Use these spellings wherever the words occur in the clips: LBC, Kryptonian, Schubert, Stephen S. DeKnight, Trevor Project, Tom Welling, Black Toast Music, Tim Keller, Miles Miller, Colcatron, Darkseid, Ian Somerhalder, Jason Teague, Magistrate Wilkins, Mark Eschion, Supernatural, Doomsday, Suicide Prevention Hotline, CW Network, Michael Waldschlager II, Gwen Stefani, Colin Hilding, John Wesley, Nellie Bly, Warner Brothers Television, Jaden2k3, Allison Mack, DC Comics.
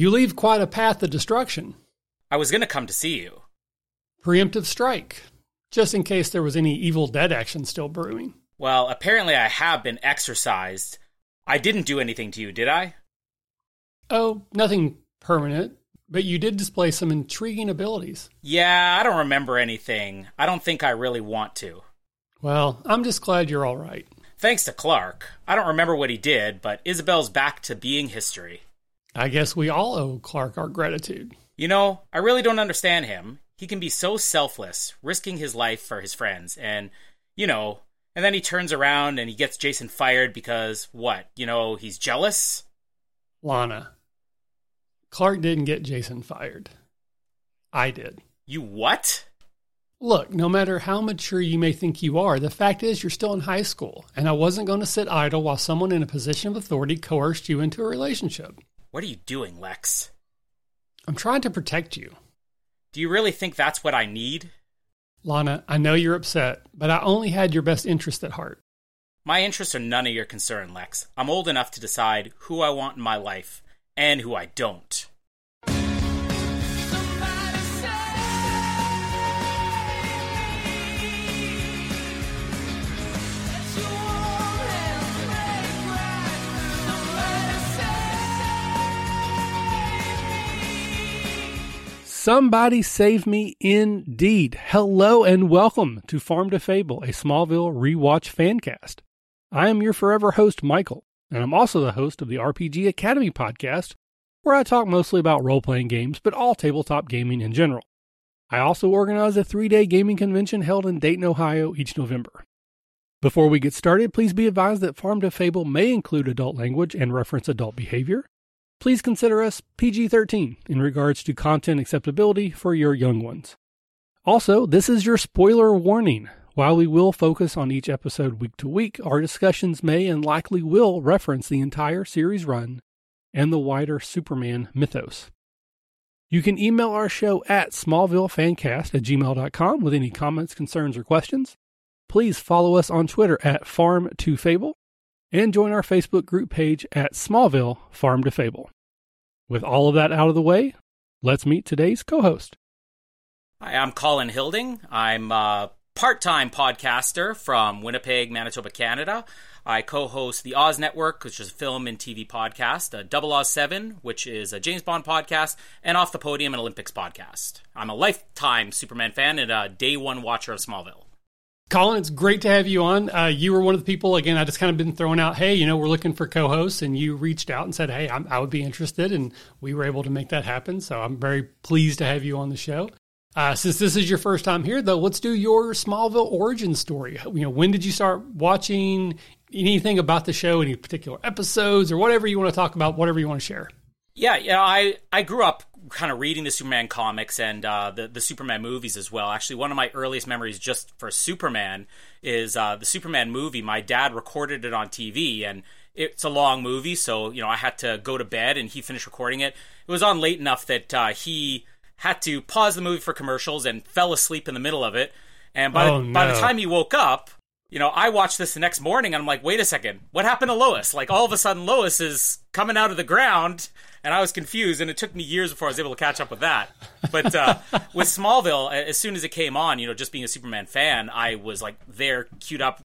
You leave quite a path of destruction. I was going to come to see you. Preemptive strike, just in case there was any Evil Dead action still brewing. Well, apparently I have been exorcised. I didn't do anything to you, did I? Oh, nothing permanent, but you did display some intriguing abilities. Yeah, I don't remember anything. I don't think I really want to. Well, I'm just glad you're all right. Thanks to Clark. I don't remember what he did, but Isabel's back to being history. I guess we all owe Clark our gratitude. You know, I really don't understand him. He can be so selfless, risking his life for his friends, and, you know, and then he turns around and he gets Jason fired because, what, you know, he's jealous? Lana, Clark didn't get Jason fired. I did. You what? Look, no matter how mature you may think you are, the fact is you're still in high school, and I wasn't going to sit idle while someone in a position of authority coerced you into a relationship. What are you doing, Lex? I'm trying to protect you. Do you really think that's what I need? Lana, I know you're upset, but I only had your best interest at heart. My interests are none of your concern, Lex. I'm old enough to decide who I want in my life and who I don't. Somebody save me indeed. Hello and welcome to Farm to Fable, a Smallville rewatch fancast. I am your forever host, Michael, and I'm also the host of the RPG Academy podcast, where I talk mostly about role-playing games, but all tabletop gaming in general. I also organize a 3-day gaming convention held in Dayton, Ohio each November. Before we get started, please be advised that Farm to Fable may include adult language and reference adult behavior. Please consider us PG-13 in regards to content acceptability for your young ones. Also, this is your spoiler warning. While we will focus on each episode week to week, our discussions may and likely will reference the entire series run and the wider Superman mythos. You can email our show at smallvillefancast@gmail.com with any comments, concerns, or questions. Please follow us on Twitter at Farm2Fable. And join our Facebook group page at Smallville Farm to Fable. With all of that out of the way, let's meet today's co-host. Hi, I'm Colin Hilding. I'm a part-time podcaster from Winnipeg, Manitoba, Canada. I co-host The Oz Network, which is a film and TV podcast, Double Oz 7, which is a James Bond podcast, and Off the Podium, an Olympics podcast. I'm a lifetime Superman fan and a day one watcher of Smallville. Colin, it's great to have you on. You were one of the people, again, I just kind of been throwing out, hey, you know, we're looking for co-hosts, and you reached out and said, hey, I would be interested, and we were able to make that happen, so I'm very pleased to have you on the show. Since this is your first time here, though, let's do your Smallville origin story. You know, when did you start watching, anything about the show, any particular episodes, or whatever you want to talk about, whatever you want to share? Yeah, you know, I grew up kind of reading the Superman comics and the Superman movies as well. Actually, one of my earliest memories just for Superman is the Superman movie. My dad recorded it on TV, and it's a long movie, so you know I had to go to bed, and he finished recording it. It was on late enough that he had to pause the movie for commercials and fell asleep in the middle of it. And by the time he woke up, you know, I watched this the next morning, and I'm like, wait a second, what happened to Lois? Like, all of a sudden, Lois is coming out of the ground, and I was confused, and it took me years before I was able to catch up with that. But with Smallville, as soon as it came on, you know, just being a Superman fan, I was, like, there, queued up,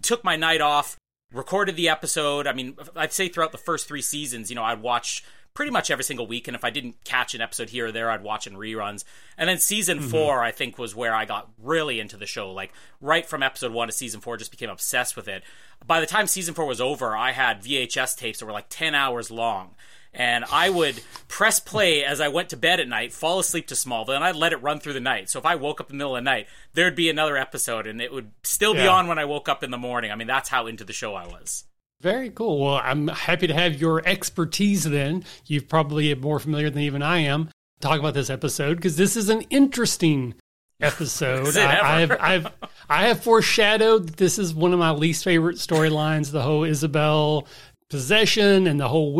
took my night off, recorded the episode. I mean, I'd say throughout the first 3 seasons, you know, I'd watch pretty much every single week, and if I didn't catch an episode here or there, I'd watch in reruns. And then season 4, I think, was where I got really into the show. Like, right from episode 1 to season 4, just became obsessed with it. By the time season 4 was over, I had VHS tapes that were, like, 10 hours long. And I would press play as I went to bed at night, fall asleep to Smallville, and I'd let it run through the night. So if I woke up in the middle of the night, there'd be another episode, and it would still be on when I woke up in the morning. I mean, that's how into the show I was. Very cool. Well, I'm happy to have your expertise then. You're probably more familiar than even I am. Talk about this episode, because this is an interesting episode. I have foreshadowed that this is one of my least favorite storylines, the whole Isabel possession and the whole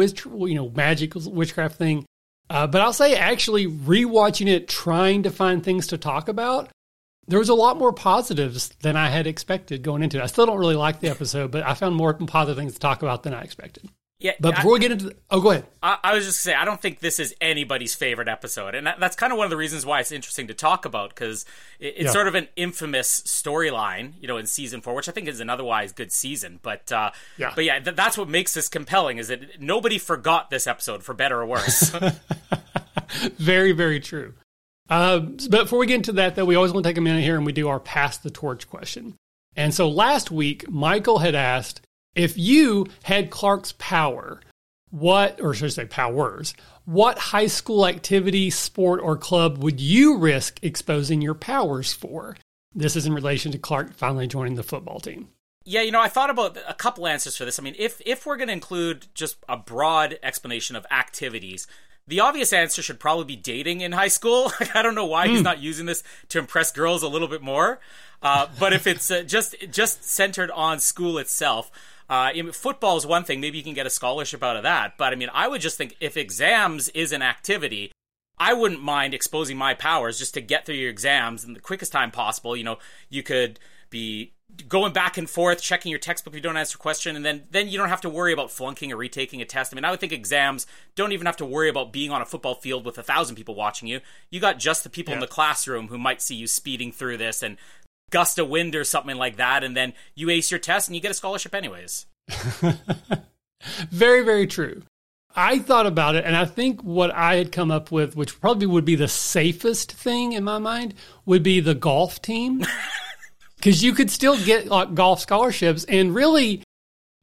magic witchcraft thing, but I'll say actually rewatching it, trying to find things to talk about, there was a lot more positives than I had expected going into it. I still don't really like the episode, but I found more positive things to talk about than I expected. Yeah, but before we get into... Oh, go ahead. I was just going to say, I don't think this is anybody's favorite episode. And that's kind of one of the reasons why it's interesting to talk about, because it's sort of an infamous storyline, you know, in season 4, which I think is an otherwise good season. But that's what makes this compelling, is that nobody forgot this episode, for better or worse. Very, very true. But before we get into that, though, we always want to take a minute here and we do our Pass the Torch question. And so last week, Michael had asked... If you had Clark's power, what high school activity, sport, or club would you risk exposing your powers for? This is in relation to Clark finally joining the football team. Yeah, you know, I thought about a couple answers for this. I mean, if we're going to include just a broad explanation of activities, the obvious answer should probably be dating in high school. I don't know why he's not using this to impress girls a little bit more. But if it's just centered on school itself... football is one thing. Maybe you can get a scholarship out of that. But I mean, I would just think if exams is an activity, I wouldn't mind exposing my powers just to get through your exams in the quickest time possible. You know, you could be going back and forth, checking your textbook if you don't answer a question, and then you don't have to worry about flunking or retaking a test. I mean, I would think exams don't even have to worry about being on a football field with 1,000 people watching you. You got just the people in the classroom who might see you speeding through this and gust of wind or something like that, and then you ace your test and you get a scholarship anyways. Very, very true. I thought about it, and I think what I had come up with, which probably would be the safest thing in my mind, would be the golf team. Because you could still get like golf scholarships, and really,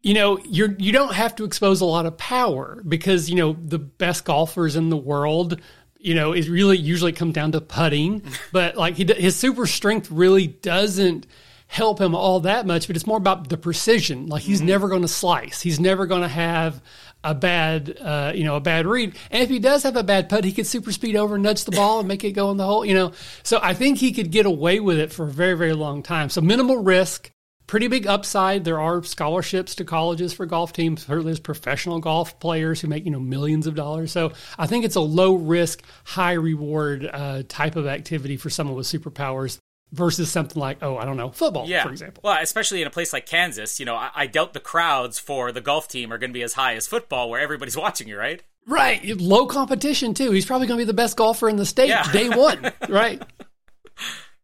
you know, you don't have to expose a lot of power because, you know, the best golfers in the world... You know, it really usually comes down to putting, but like his super strength really doesn't help him all that much, but it's more about the precision. Like he's never going to slice. He's never going to have a bad, a bad read. And if he does have a bad putt, he could super speed over, nudge the ball and make it go in the hole, you know? So I think he could get away with it for a very, very long time. So minimal risk, pretty big upside. There are scholarships to colleges for golf teams. Certainly there's professional golf players who make, you know, millions of dollars. So I think it's a low risk, high reward type of activity for someone with superpowers versus something like, oh, I don't know, football, for example. Well, especially in a place like Kansas, you know, I doubt the crowds for the golf team are going to be as high as football where everybody's watching you, right? Right. Low competition, too. He's probably going to be the best golfer in the state day one, right?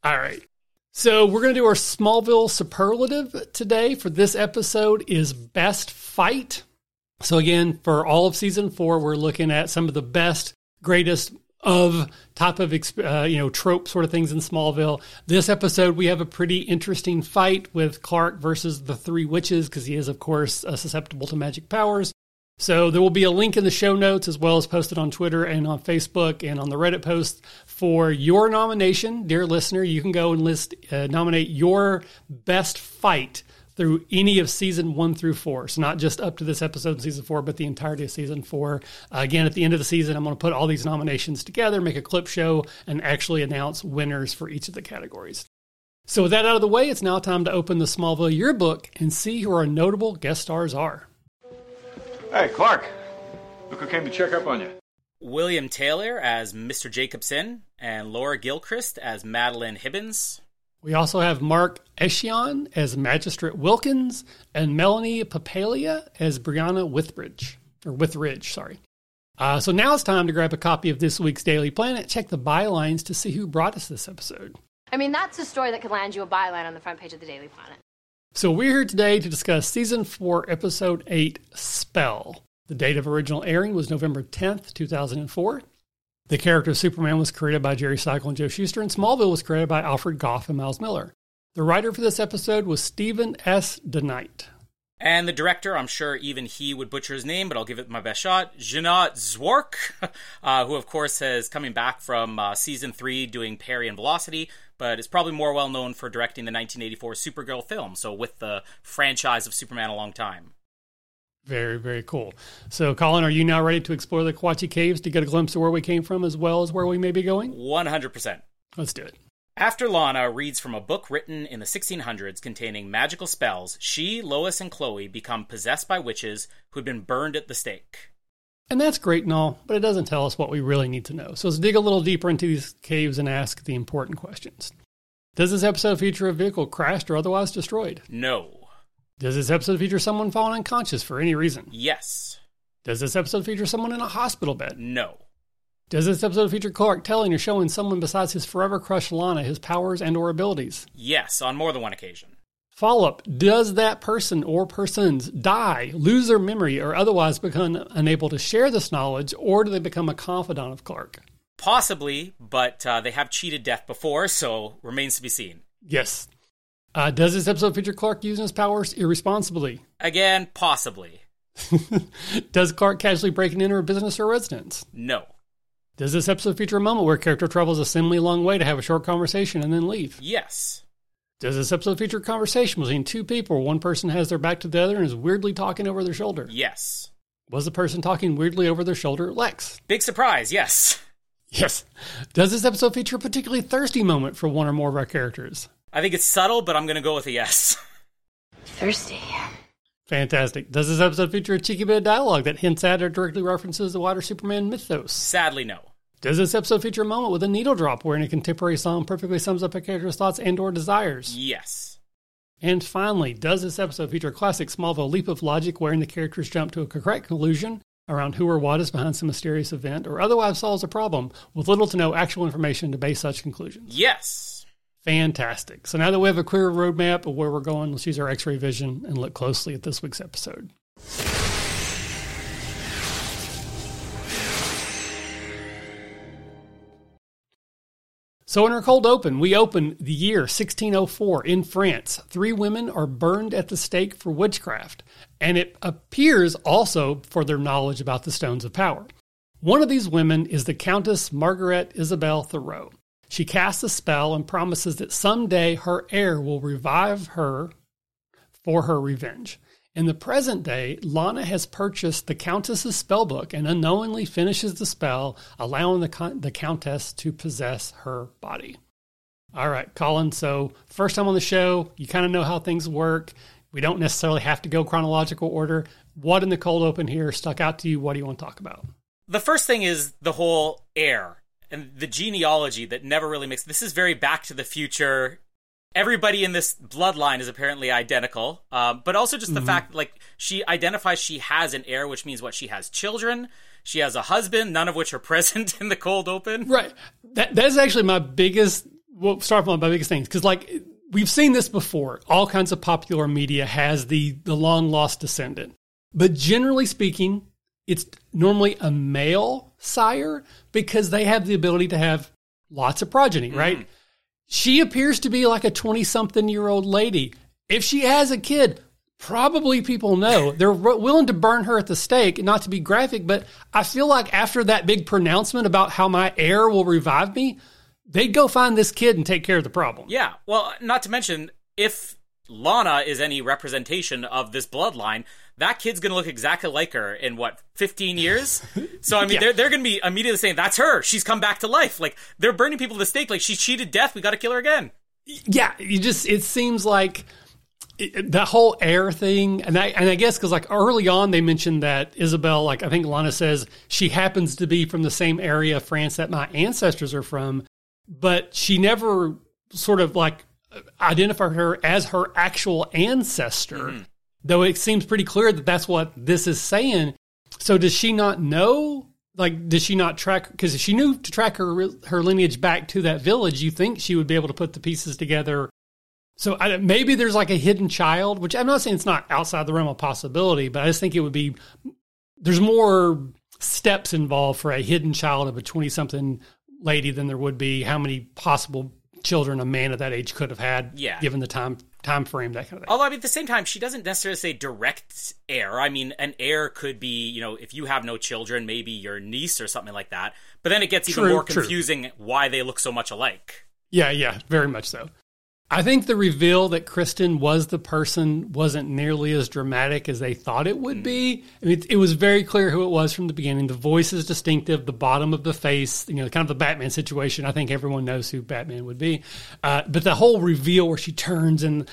All right. So we're going to do our Smallville superlative today for this episode is best fight. So again, for all of season 4, we're looking at some of the best, greatest of type of, trope sort of things in Smallville. This episode, we have a pretty interesting fight with Clark versus the 3 witches because he is, of course, susceptible to magic powers. So there will be a link in the show notes as well as posted on Twitter and on Facebook and on the Reddit post for your nomination. Dear listener, you can go and nominate your best fight through any of season 1 through 4. So not just up to this episode in season 4, but the entirety of season 4. Again, at the end of the season, I'm going to put all these nominations together, make a clip show, and actually announce winners for each of the categories. So with that out of the way, it's now time to open the Smallville yearbook and see who our notable guest stars are. Hey, Clark. Look who came to check up on you. William Taylor as Mr. Jacobson and Laura Gilchrist as Madeline Hibbins. We also have Mark Eschion as Magistrate Wilkins and Melanie Papalia as Brianna Withridge. So now it's time to grab a copy of this week's Daily Planet. Check the bylines to see who brought us this episode. I mean, that's a story that could land you a byline on the front page of the Daily Planet. So we're here today to discuss Season 4, Episode 8, Spell. The date of original airing was November 10th, 2004. The character of Superman was created by Jerry Siegel and Joe Shuster, and Smallville was created by Alfred Gough and Miles Miller. The writer for this episode was Stephen S. DeKnight. And the director, I'm sure even he would butcher his name, but I'll give it my best shot, Jeannot Szwarc, who, of course, is coming back from Season 3 doing Perry and Velocity, but is probably more well-known for directing the 1984 Supergirl film, so with the franchise of Superman a long time. Very, very cool. So, Colin, are you now ready to explore the Kwachi Caves to get a glimpse of where we came from as well as where we may be going? 100%. Let's do it. After Lana reads from a book written in the 1600s containing magical spells, she, Lois, and Chloe become possessed by witches who'd been burned at the stake. And that's great and all, but it doesn't tell us what we really need to know. So let's dig a little deeper into these caves and ask the important questions. Does this episode feature a vehicle crashed or otherwise destroyed? No. Does this episode feature someone falling unconscious for any reason? Yes. Does this episode feature someone in a hospital bed? No. Does this episode feature Clark telling or showing someone besides his forever crush Lana his powers and or abilities? Yes, on more than one occasion. Follow-up, does that person or persons die, lose their memory, or otherwise become unable to share this knowledge, or do they become a confidant of Clark? Possibly, but they have cheated death before, so remains to be seen. Yes. Does this episode feature Clark using his powers irresponsibly? Again, possibly. Does Clark casually breaking into a business or residence? No. Does this episode feature a moment where a character travels a seemingly long way to have a short conversation and then leave? Yes. Does this episode feature a conversation between two people where one person has their back to the other and is weirdly talking over their shoulder? Yes. Was the person talking weirdly over their shoulder Lex? Big surprise, yes. Yes. Does this episode feature a particularly thirsty moment for one or more of our characters? I think it's subtle, but I'm going to go with a yes. Thirsty. Fantastic. Does this episode feature a cheeky bit of dialogue that hints at or directly references the wider Superman mythos? Sadly, no. Does this episode feature a moment with a needle drop wherein a contemporary song perfectly sums up a character's thoughts and or desires? Yes. And finally, does this episode feature a classic Smallville leap of logic wherein the characters jump to a correct conclusion around who or what is behind some mysterious event or otherwise solves a problem with little to no actual information to base such conclusions? Yes. Fantastic. So now that we have a clear roadmap of where we're going, let's use our X-ray vision and look closely at this week's episode. So in our cold open, we open the year 1604 in France. 3 women are burned at the stake for witchcraft, and it appears also for their knowledge about the Stones of Power. One of these women is the Countess Margaret Isabel Thoreau. She casts a spell and promises that someday her heir will revive her for her revenge. In the present day, Lana has purchased the Countess's spellbook and unknowingly finishes the spell, allowing the Countess to possess her body. All right, Colin, so first time on the show, you kind of know how things work. We don't necessarily have to go chronological order. What in the cold open here stuck out to you? What do you want to talk about? The first thing is the whole heir and the genealogy that never really makes... This is very Back to the Future... Everybody in this bloodline is apparently identical, but also just the fact that, like, she identifies she has an heir, which means what? She has children, she has a husband, none of which are present in the cold open. Right. That's actually my biggest, we'll start from my biggest things, because, like, we've seen this before. All kinds of popular media has the long-lost descendant. But generally speaking, it's normally a male sire because they have the ability to have lots of progeny, right? She appears to be like a 20-something-year-old lady. If she has a kid, probably people know. They're willing to burn her at the stake, not to be graphic, but I feel like after that big pronouncement about how my heir will revive me, they'd go find this kid and take care of the problem. Yeah, well, not to mention, if Lana is any representation of this bloodline, that kid's going to look exactly like her in, what, 15 years? So, I mean, yeah. They're going to be immediately saying, that's her. She's come back to life. Like, they're burning people to the stake. Like, she cheated death. We got to kill her again. Yeah, it seems like the whole heir thing, and I guess because, like, early on they mentioned that Isabel, like, I think Lana says, she happens to be from the same area of France that my ancestors are from, but she never sort of, like, identified her as her actual ancestor. Though it seems pretty clear that that's what this is saying. So does she not know? Like, does she not track? Because if she knew to track her lineage back to that village, you think she would be able to put the pieces together. So maybe there's like a hidden child, which I'm not saying it's not outside the realm of possibility, but I just think it would be, there's more steps involved for a hidden child of a 20-something lady than there would be how many possible children a man of that age could have had, given the time frame, that kind of thing. Although, I mean, at the same time, she doesn't necessarily say direct heir. I mean, an heir could be, you know, if you have no children, maybe your niece or something like that. But then it gets even more confusing why they look so much alike. Yeah, very much so. I think the reveal that Kristen was the person wasn't nearly as dramatic as they thought it would be. I mean, it was very clear who it was from the beginning. The voice is distinctive, the bottom of the face, you know, kind of the Batman situation. I think everyone knows who Batman would be. But the whole reveal where she turns, and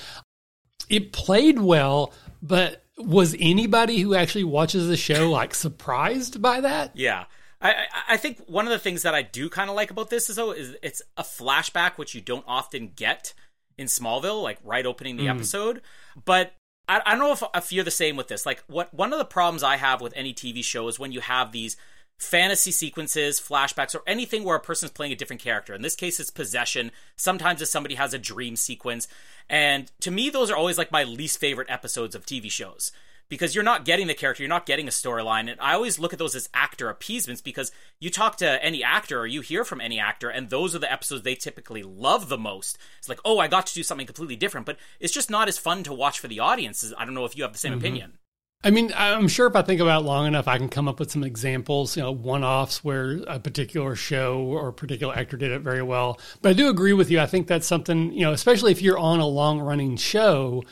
it played well, but was anybody who actually watches the show, like, surprised by that? Yeah. I think one of the things that I do kind of like about this is, though, is it's a flashback, which you don't often get in Smallville, like right opening the episode. But I don't know if you're the same with this. Like, one of the problems I have with any TV show is when you have these fantasy sequences, flashbacks, or anything where a person's playing a different character. In this case, it's possession. Sometimes it's somebody has a dream sequence. And to me, those are always like my least favorite episodes of TV shows, because you're not getting the character, you're not getting a storyline. And I always look at those as actor appeasements, because you talk to any actor or you hear from any actor, and those are the episodes they typically love the most. It's like, oh, I got to do something completely different, but it's just not as fun to watch for the audience. I don't know if you have the same opinion. I mean, I'm sure if I think about it long enough, I can come up with some examples, you know, one-offs where a particular show or a particular actor did it very well. But I do agree with you. I think that's something, you know, especially if you're on a long-running show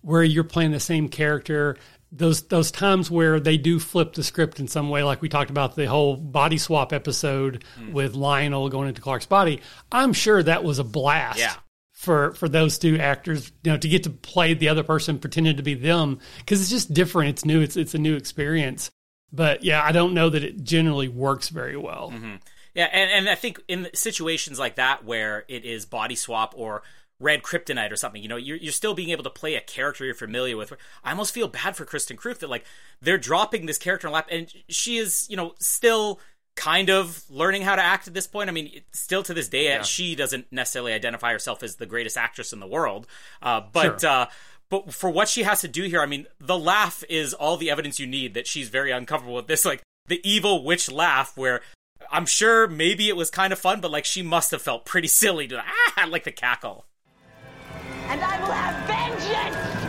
where you're playing the same character, those times where they do flip the script in some way, like we talked about the whole body swap episode with Lionel going into Clark's body, I'm sure that was a blast. Yeah. For those two actors, you know, to get to play the other person pretending to be them, because it's just different. It's new. It's a new experience. But yeah, I don't know that it generally works very well. Mm-hmm. Yeah, and I think in situations like that where it is body swap or red kryptonite or something, you know, you're still being able to play a character you're familiar with. I almost feel bad for Kristen Kreuk that, like, they're dropping this character in lap, and she is, you know, still kind of learning how to act at this point. I mean, still to this day, she doesn't necessarily identify herself as the greatest actress in the world. But for what she has to do here, I mean, the laugh is all the evidence you need that she's very uncomfortable with this, like, the evil witch laugh, where I'm sure maybe it was kind of fun, but, like, she must have felt pretty silly to like the cackle. And I will have vengeance!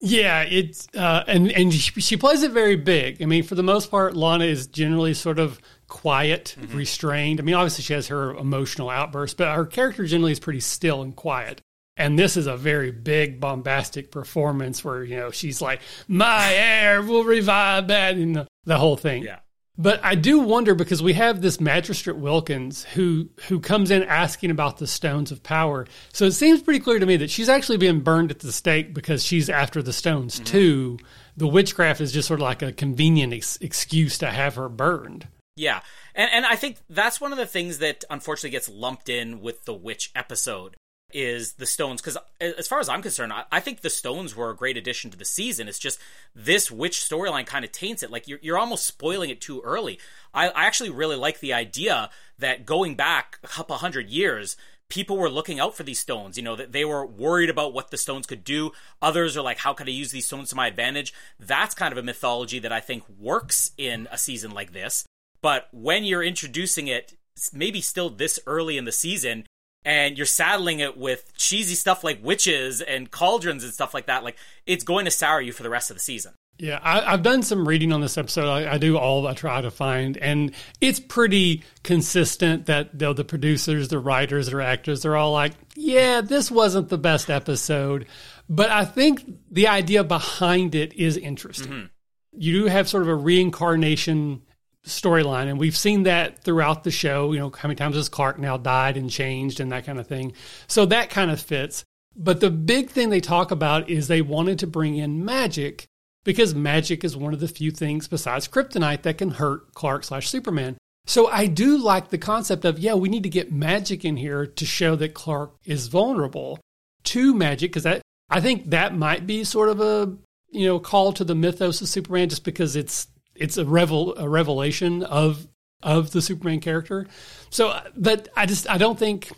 Yeah, it's and she plays it very big. I mean, for the most part, Lana is generally sort of quiet, restrained. I mean, obviously she has her emotional outbursts, but her character generally is pretty still and quiet. And this is a very big, bombastic performance where, you know, she's like, my heir will revive that, and the whole thing. Yeah. But I do wonder, because we have this Magistrate Wilkins who comes in asking about the stones of power. So it seems pretty clear to me that she's actually being burned at the stake because she's after the stones too. The witchcraft is just sort of like a convenient excuse to have her burned. Yeah. And I think that's one of the things that unfortunately gets lumped in with the witch episode, is the stones, because as far as I'm concerned, I think the stones were a great addition to the season. It's just this witch storyline kind of taints it. Like, you're almost spoiling it too early. I actually really like the idea that going back a couple 100 years, people were looking out for these stones, you know, that they were worried about what the stones could do. Others are like, how can I use these stones to my advantage? That's kind of a mythology that I think works in a season like this. But when you're introducing it, maybe still this early in the season, and you're saddling it with cheesy stuff like witches and cauldrons and stuff like that, like, it's going to sour you for the rest of the season. Yeah, I've done some reading on this episode. I do all I try to find. And it's pretty consistent that the producers, the writers, the actors, they're all like, yeah, this wasn't the best episode. But I think the idea behind it is interesting. Mm-hmm. You do have sort of a reincarnation storyline, and we've seen that throughout the show. You know, how many times has Clark now died and changed and that kind of thing? So that kind of fits. But the big thing they talk about is they wanted to bring in magic, because magic is one of the few things besides kryptonite that can hurt Clark/Superman. So I do like the concept of, yeah, we need to get magic in here to show that Clark is vulnerable to magic, because that, I think that might be sort of a, you know, call to the mythos of Superman, just because it's a revelation of the Superman character. So, but I think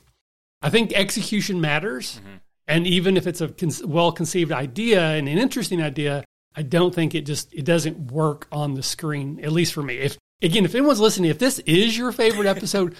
execution matters. Mm-hmm. And even if it's a well-conceived idea and an interesting idea, I don't think it doesn't work on the screen, at least for me. If anyone's listening, if this is your favorite episode,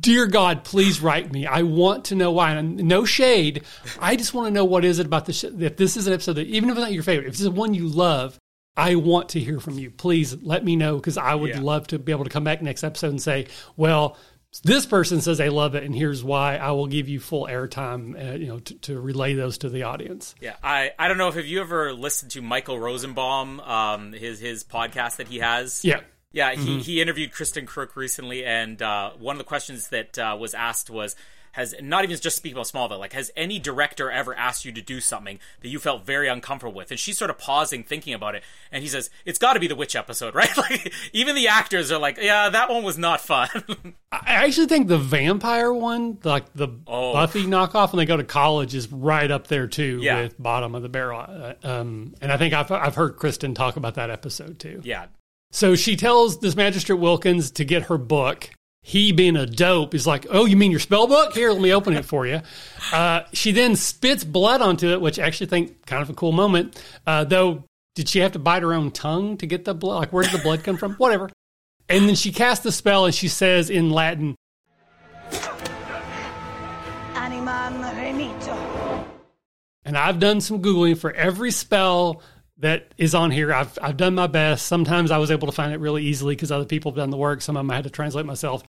dear God, please write me. I want to know why. And no shade. I just want to know what is it about this. If this is an episode that, even if it's not your favorite, if this is one you love, I want to hear from you. Please let me know, because I would love to be able to come back next episode and say, well, this person says they love it, and here's why. I will give you full airtime, you know, to relay those to the audience. Yeah, I don't know if you ever listened to Michael Rosenbaum, his podcast that he has. Yeah. Yeah, he interviewed Kristen Kreuk recently, and one of the questions that was asked was, has, not even just speaking about Smallville, like, has any director ever asked you to do something that you felt very uncomfortable with? And she's sort of pausing, thinking about it, and he says, it's got to be the witch episode, right? Like, even the actors are like, yeah, that one was not fun. I actually think the vampire one, like the Buffy knockoff when they go to college, is right up there too, with bottom of the barrel. And I think I've heard Kristen talk about that episode too. Yeah. So she tells this Magistrate Wilkins to get her book. He, being a dope, is like, oh, you mean your spell book? Here, let me open it for you. She then spits blood onto it, which I actually think kind of a cool moment. Though, did she have to bite her own tongue to get the blood? Like, where did the blood come from? Whatever. And then she casts the spell, and she says in Latin, Animam remito. And I've done some Googling for every spell that is on here. I've done my best. Sometimes I was able to find it really easily because other people have done the work. Some of them I had to translate myself.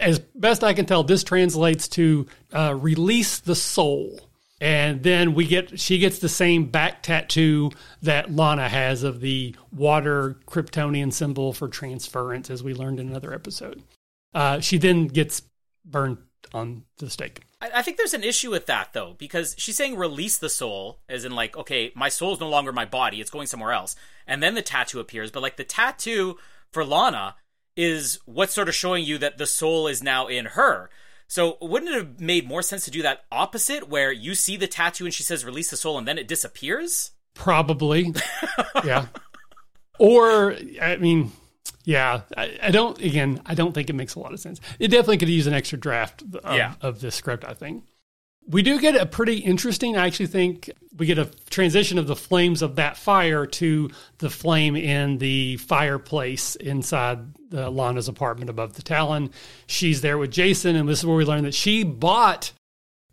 As best I can tell, this translates to release the soul. And then she gets the same back tattoo that Lana has of the water Kryptonian symbol for transference, as we learned in another episode. She then gets burned on the stake. I think there's an issue with that, though, because she's saying release the soul, as in, like, okay, my soul's no longer my body, it's going somewhere else. And then the tattoo appears, but, like, the tattoo for Lana is what's sort of showing you that the soul is now in her. So wouldn't it have made more sense to do that opposite, where you see the tattoo and she says release the soul and then it disappears? Probably. Yeah. Or, I mean... Yeah, I don't think it makes a lot of sense. It definitely could use an extra draft of this script, I think. We do get a pretty interesting, I actually think, we get a transition of the flames of that fire to the flame in the fireplace inside Lana's apartment above the Talon. She's there with Jason, and this is where we learn that she bought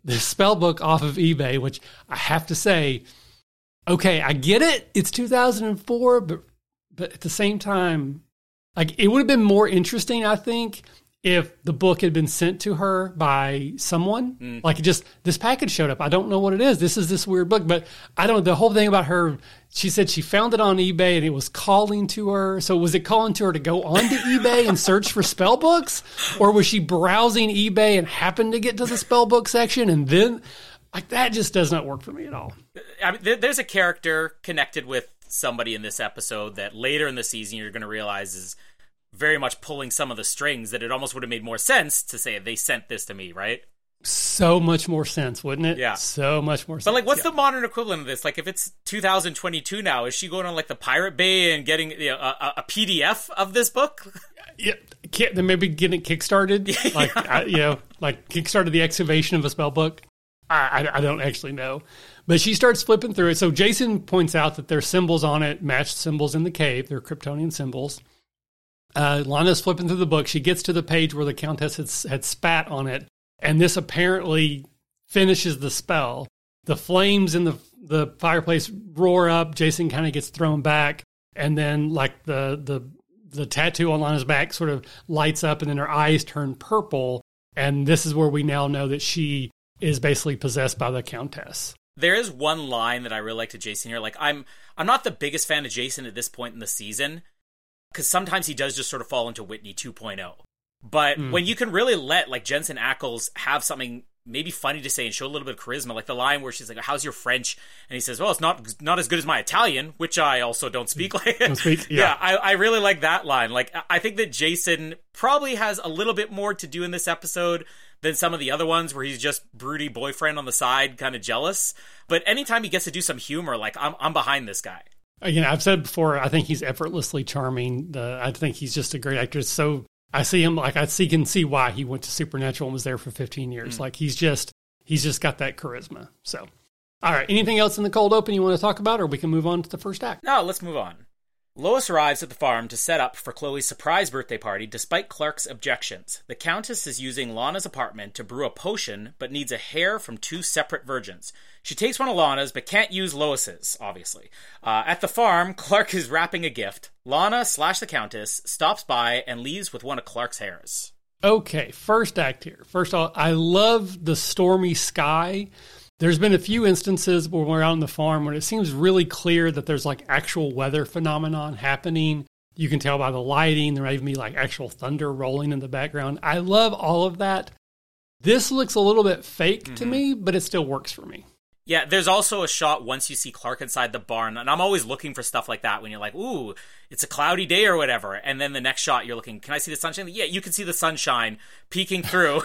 the spell book off of eBay, which I have to say, okay, I get it. It's 2004, but at the same time, like, it would have been more interesting, I think, if the book had been sent to her by someone. Mm. Like, just, this package showed up. I don't know what it is. This is this weird book. But I don't know. The whole thing about her, she said she found it on eBay and it was calling to her. So was it calling to her to go onto eBay and search for spell books? Or was she browsing eBay and happened to get to the spell book section? And then, like, that just does not work for me at all. I mean, there's a character connected with somebody in this episode that later in the season you're going to realize is very much pulling some of the strings, that it almost would have made more sense to say they sent this to me, right? So much more sense, wouldn't it? Yeah. So much more sense. But, like, what's the modern equivalent of this? Like, if it's 2022 now, is she going on, like, the Pirate Bay and getting a PDF of this book? Yeah. Then maybe getting it kickstarted. Like, like kickstarted the excavation of a spell book. I don't actually know. But she starts flipping through it. So Jason points out that their symbols on it match symbols in the cave. They're Kryptonian symbols. Lana's flipping through the book. She gets to the page where the Countess had spat on it. And this apparently finishes the spell. The flames in the fireplace roar up. Jason kind of gets thrown back. And then, like, the tattoo on Lana's back sort of lights up. And then her eyes turn purple. And this is where we now know that she is basically possessed by the Countess. There is one line that I really like to Jason here. Like, I'm not the biggest fan of Jason at this point in the season, because sometimes he does just sort of fall into Whitney 2.0. But when you can really let, like, Jensen Ackles have something maybe funny to say and show a little bit of charisma, like the line where she's like, how's your French? And he says, well, it's not as good as my Italian, which I also don't speak. Yeah, I really like that line. Like, I think that Jason probably has a little bit more to do in this episode than some of the other ones where he's just broody boyfriend on the side, kind of jealous. But anytime he gets to do some humor, like, I'm behind this guy. Again, I've said before, I think he's effortlessly charming. I think he's just a great actor. So I see him, like, can see why he went to Supernatural and was there for 15 years. Mm. Like, he's just got that charisma. So, all right, anything else in the cold open you want to talk about, or we can move on to the first act? No, let's move on. Lois arrives at the farm to set up for Chloe's surprise birthday party, despite Clark's objections. The Countess is using Lana's apartment to brew a potion, but needs a hair from two separate virgins. She takes one of Lana's, but can't use Lois's, obviously. At the farm, Clark is wrapping a gift. Lana/the Countess stops by and leaves with one of Clark's hairs. Okay, first act here. First of all, I love the stormy sky. There's been a few instances where we're out on the farm when it seems really clear that there's, like, actual weather phenomenon happening. You can tell by the lighting. There may even be, like, actual thunder rolling in the background. I love all of that. This looks a little bit fake to me, but it still works for me. Yeah, there's also a shot once you see Clark inside the barn, and I'm always looking for stuff like that when you're like, ooh, it's a cloudy day or whatever, and then the next shot you're looking, can I see the sunshine? Yeah, you can see the sunshine peeking through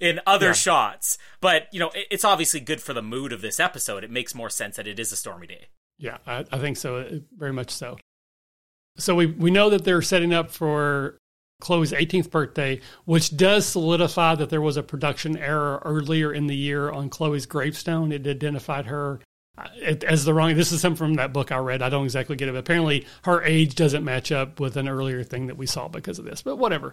in other shots, but, you know, it's obviously good for the mood of this episode. It makes more sense that it is a stormy day. Yeah, I think so, very much so. So we know that they're setting up for Chloe's 18th birthday, which does solidify that there was a production error earlier in the year on Chloe's gravestone. It identified her as the wrong. This is something from that book I read. I don't exactly get it. But apparently, her age doesn't match up with an earlier thing that we saw because of this. But whatever.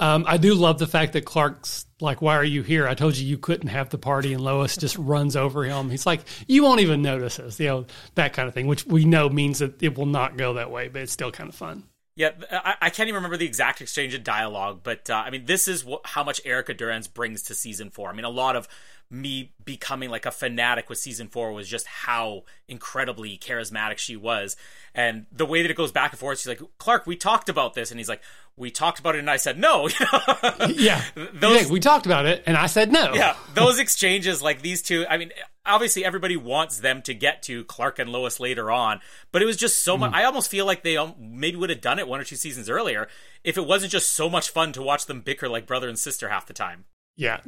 I do love the fact that Clark's like, why are you here? I told you you couldn't have the party. And Lois just runs over him. He's like, you won't even notice us. You know, that kind of thing, which we know means that it will not go that way. But it's still kind of fun. Yeah, I can't even remember the exact exchange of dialogue, but I mean, this is how much Erica Durance brings to season 4. I mean, a lot of me becoming like a fanatic with season 4 was just how incredibly charismatic she was. And the way that it goes back and forth, she's like, Clark, we talked about this. And he's like, we talked about it and I said no. Yeah, we talked about it and I said no. Yeah, those exchanges like these two, I mean, obviously everybody wants them to get to Clark and Lois later on, but it was just so much. I almost feel like they maybe would have done it 1 or 2 seasons earlier if it wasn't just so much fun to watch them bicker like brother and sister half the time. Yeah,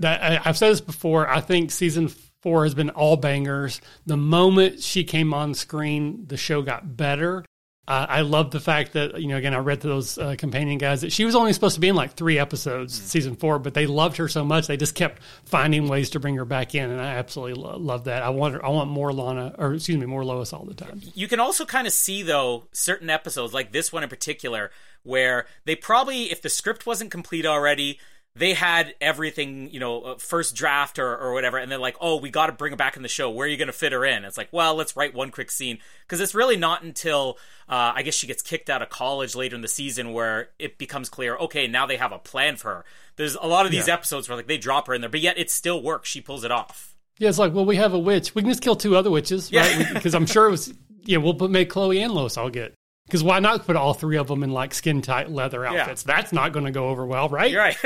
I've said this before. I think season 4 has been all bangers. The moment she came on screen, the show got better. I love the fact that, you know, again, I read to those companion guys that she was only supposed to be in like 3 episodes, season 4, but they loved her so much, they just kept finding ways to bring her back in, and I absolutely love that. I want more Lois all the time. You can also kind of see, though, certain episodes, like this one in particular, where they probably, if the script wasn't complete already, they had everything, you know, first draft or whatever, and they're like, oh, we got to bring her back in the show. Where are you going to fit her in? It's like, well, let's write one quick scene. Because it's really not until, I guess she gets kicked out of college later in the season where it becomes clear, okay, now they have a plan for her. There's a lot of these episodes where like they drop her in there, but yet it still works. She pulls it off. Yeah, it's like, well, we have a witch. We can just kill 2 other witches, right? Because I'm sure it was, we'll make Chloe and Lois all get. Because why not put all 3 of them in, like, skin-tight leather outfits? Yeah. That's not going to go over well, right? You're right.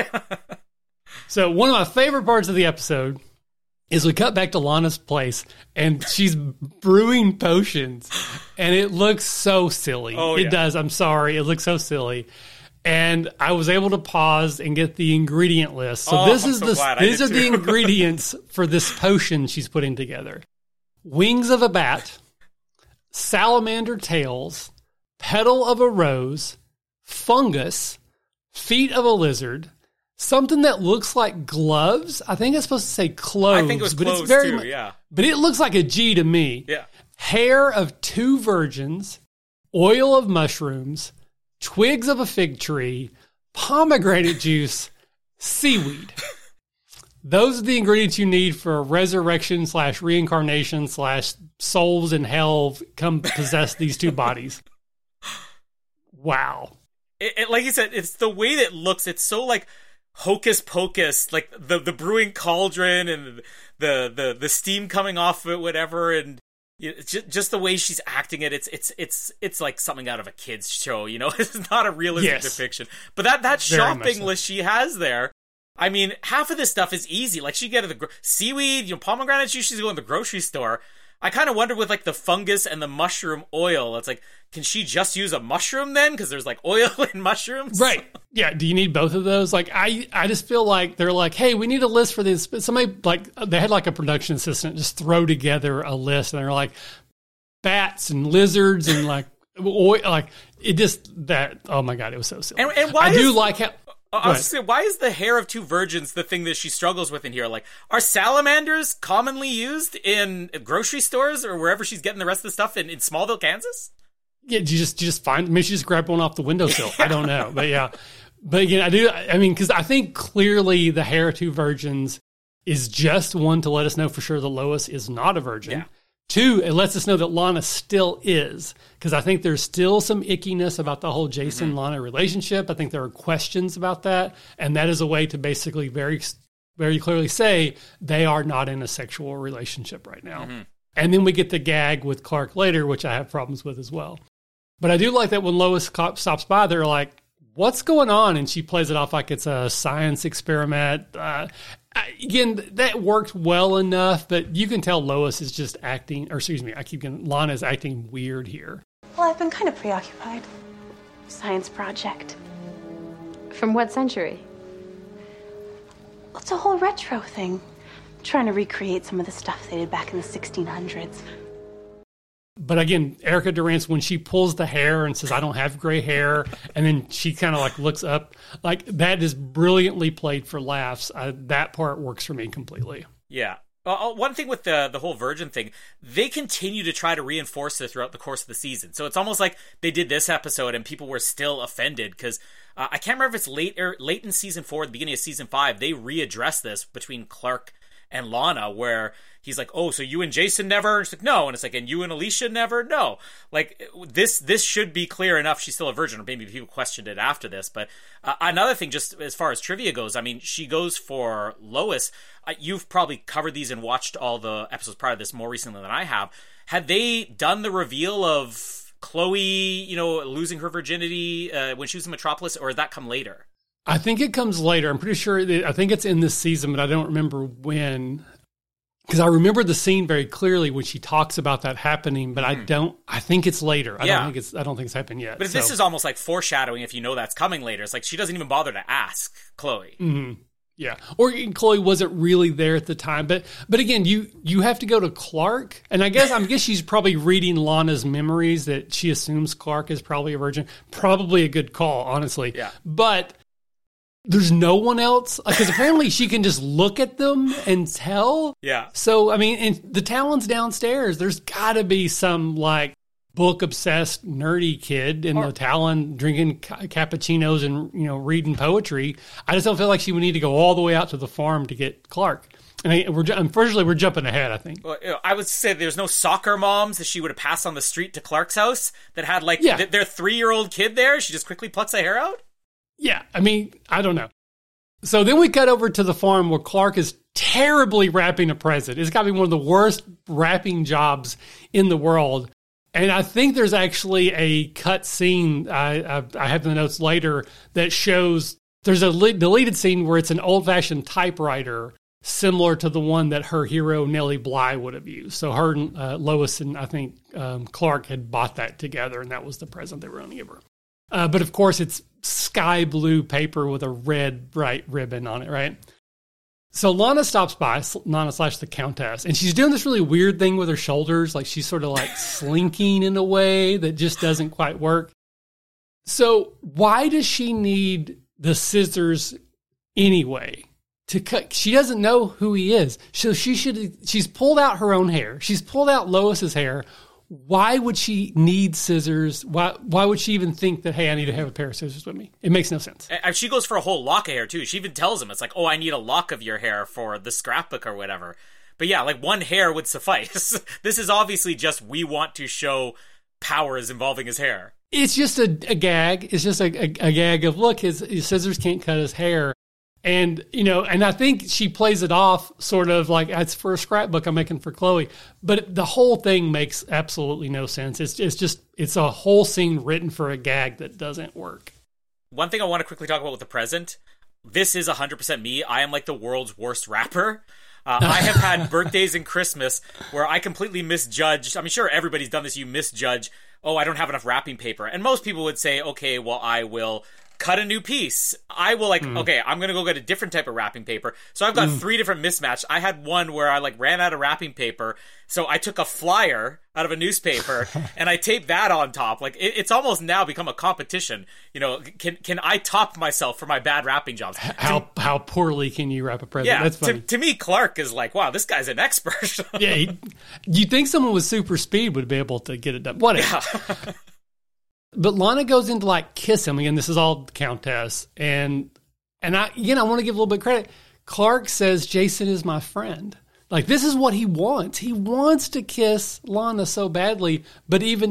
So one of my favorite parts of the episode is we cut back to Lana's place, and she's brewing potions, and it looks so silly. Oh, it does. I'm sorry. It looks so silly. And I was able to pause and get the ingredient list. So these are the ingredients for this potion she's putting together. Wings of a bat, salamander tails, petal of a rose, fungus, feet of a lizard, something that looks like gloves. I think it's supposed to say cloves. I think it was cloves, but it's very too. But it looks like a G to me. Yeah. Hair of 2 virgins, oil of mushrooms, twigs of a fig tree, pomegranate juice, seaweed. Those are the ingredients you need for a resurrection/reincarnation/souls in hell come possess these 2 bodies. Wow. It, like you said, it's the way that it looks. It's so like hocus pocus, like the brewing cauldron and the steam coming off of it, whatever. And it's just the way she's acting it. It's like something out of a kid's show, you know, it's not a realistic depiction, but that shopping list she has there. I mean, half of this stuff is easy. Like she get to the seaweed, you know, pomegranate juice, she's going to the grocery store. I kind of wonder with like the fungus and the mushroom oil. It's like, can she just use a mushroom then? Because there's like oil and mushrooms. Right. Yeah. Do you need both of those? Like, I just feel like they're like, hey, we need a list for this. But somebody like, they had like a production assistant just throw together a list. And they're like bats and lizards and like, oil, like it just that. Oh my God. It was so silly. And why do like how. I was just saying, why is the hair of 2 virgins the thing that she struggles with in here? Like, are salamanders commonly used in grocery stores or wherever she's getting the rest of the stuff in Smallville, Kansas? Yeah, you just find, maybe she just grabbed one off the windowsill. I don't know, but yeah. But again, because I think clearly the hair of 2 virgins is just one to let us know for sure that Lois is not a virgin. Yeah. 2, it lets us know that Lana still is, because I think there's still some ickiness about the whole Jason-Lana relationship. I think there are questions about that, and that is a way to basically very, very clearly say they are not in a sexual relationship right now. Mm-hmm. And then we get the gag with Clark later, which I have problems with as well. But I do like that when Lois stops by, they're like, what's going on? And she plays it off like it's a science experiment. Again, that worked well enough, but you can tell Lois is just acting, or excuse me, I keep getting, Lana's acting weird here. Well, I've been kind of preoccupied. Science project. From what century? Well, it's a whole retro thing. I'm trying to recreate some of the stuff they did back in the 1600s. But again, Erica Durance, when she pulls the hair and says, I don't have gray hair, and then she kind of like looks up, like that is brilliantly played for laughs. That part works for me completely. Yeah. One thing with the whole virgin thing, they continue to try to reinforce it throughout the course of the season. So it's almost like they did this episode and people were still offended because I can't remember if it's late in season 4 or the beginning of season 5, they readdress this between Clark and Lana where he's like, oh, so you and Jason never? And it's like, no. And it's like, and you and Alicia never? No. Like, this should be clear enough she's still a virgin, or maybe people questioned it after this. But another thing, just as far as trivia goes, I mean, she goes for Lois. You've probably covered these and watched all the episodes prior to this more recently than I have. Had they done the reveal of Chloe, you know, losing her virginity when she was in Metropolis, or did that come later? I think it comes later. I'm pretty sure. I think it's in this season, but I don't remember when. Because I remember the scene very clearly when she talks about that happening, but I don't. I think it's later. I don't think it's happened yet. But if this is almost like foreshadowing, if you know that's coming later, it's like she doesn't even bother to ask Chloe. Mm-hmm. Yeah, or Chloe wasn't really there at the time. But again, you have to go to Clark, and I guess she's probably reading Lana's memories that she assumes Clark is probably a virgin. Probably a good call, honestly. Yeah, but. There's no one else because apparently she can just look at them and tell. Yeah. So, I mean, and the Talon's downstairs. There's got to be some like book obsessed nerdy kid in the Talon drinking cappuccinos and, you know, reading poetry. I just don't feel like she would need to go all the way out to the farm to get Clark. And unfortunately, we're jumping ahead, I think. Well, I would say there's no soccer moms that she would have passed on the street to Clark's house that had like their 3-year-old kid there. She just quickly plucks a hair out. Yeah, I mean, I don't know. So then we cut over to the farm where Clark is terribly wrapping a present. It's got to be one of the worst wrapping jobs in the world. And I think there's actually a cut scene, I have the notes later, that shows there's a deleted scene where it's an old-fashioned typewriter similar to the one that her hero, Nellie Bly, would have used. So her and Lois and I think Clark had bought that together, and that was the present they were going to give her. But of course, it's sky blue paper with a red, bright ribbon on it, right? So Lana stops by, Lana / the Countess, and she's doing this really weird thing with her shoulders. Like she's sort of like slinking in a way that just doesn't quite work. So why does she need the scissors anyway? To cut, she doesn't know who he is. So she's pulled out her own hair. She's pulled out Lois's hair. Why would she need scissors? Why would she even think that, hey, I need to have a pair of scissors with me? It makes no sense. And she goes for a whole lock of hair, too. She even tells him, it's like, oh, I need a lock of your hair for the scrapbook or whatever. But yeah, like one hair would suffice. This is obviously just we want to show powers involving his hair. It's just a gag. It's just a gag of, look, his scissors can't cut his hair. And, you know, and I think she plays it off sort of like it's for a scrapbook I'm making for Chloe. But the whole thing makes absolutely no sense. It's a whole scene written for a gag that doesn't work. One thing I want to quickly talk about with the present. This is 100% me. I am like the world's worst rapper. I have had birthdays and Christmas where I completely misjudged. I mean, sure, everybody's done this. You misjudge. Oh, I don't have enough wrapping paper. And most people would say, okay, well, I will cut a new piece. I will okay, I'm going to go get a different type of wrapping paper. So I've got 3 different mismatches. I had one where I ran out of wrapping paper. So I took a flyer out of a newspaper and I taped that on top. Like it's almost now become a competition. You know, can I top myself for my bad wrapping jobs? How poorly can you wrap a present? Yeah, that's funny. To me, Clark is like, wow, this guy's an expert. Yeah. You'd think someone with super speed would be able to get it done. Whatever. Yeah. But Lana goes in to kiss him. Again, this is all the Countess. And I want to give a little bit of credit. Clark says, Jason is my friend. Like, this is what he wants. He wants to kiss Lana so badly. But even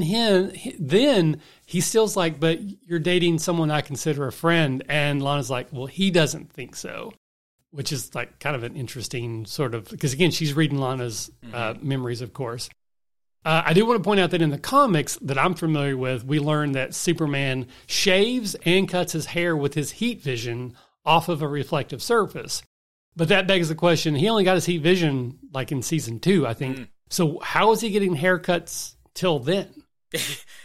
then, he still's like, but you're dating someone I consider a friend. And Lana's like, well, he doesn't think so. Which is like kind of an interesting sort of, because again, she's reading Lana's memories, of course. I do want to point out that in the comics that I'm familiar with, we learn that Superman shaves and cuts his hair with his heat vision off of a reflective surface. But that begs the question, he only got his heat vision like in season 2, I think. Mm. So how is he getting haircuts till then?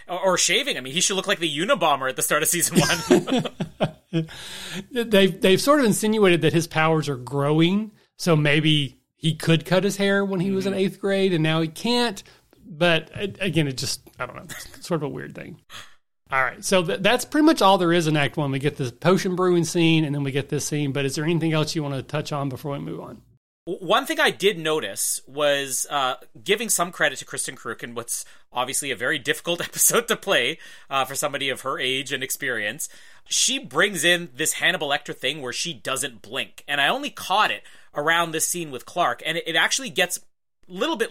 Or shaving. I mean, he should look like the Unabomber at the start of season 1. They've sort of insinuated that his powers are growing, so maybe he could cut his hair when he was in 8th grade, and now he can't. But again, it just, I don't know, it's sort of a weird thing. All right, so that's pretty much all there is in Act 1. We get this potion brewing scene, and then we get this scene. But is there anything else you want to touch on before we move on? One thing I did notice was giving some credit to Kristen Kruk in what's obviously a very difficult episode to play for somebody of her age and experience. She brings in this Hannibal Lecter thing where she doesn't blink. And I only caught it around this scene with Clark. And it actually gets a little bit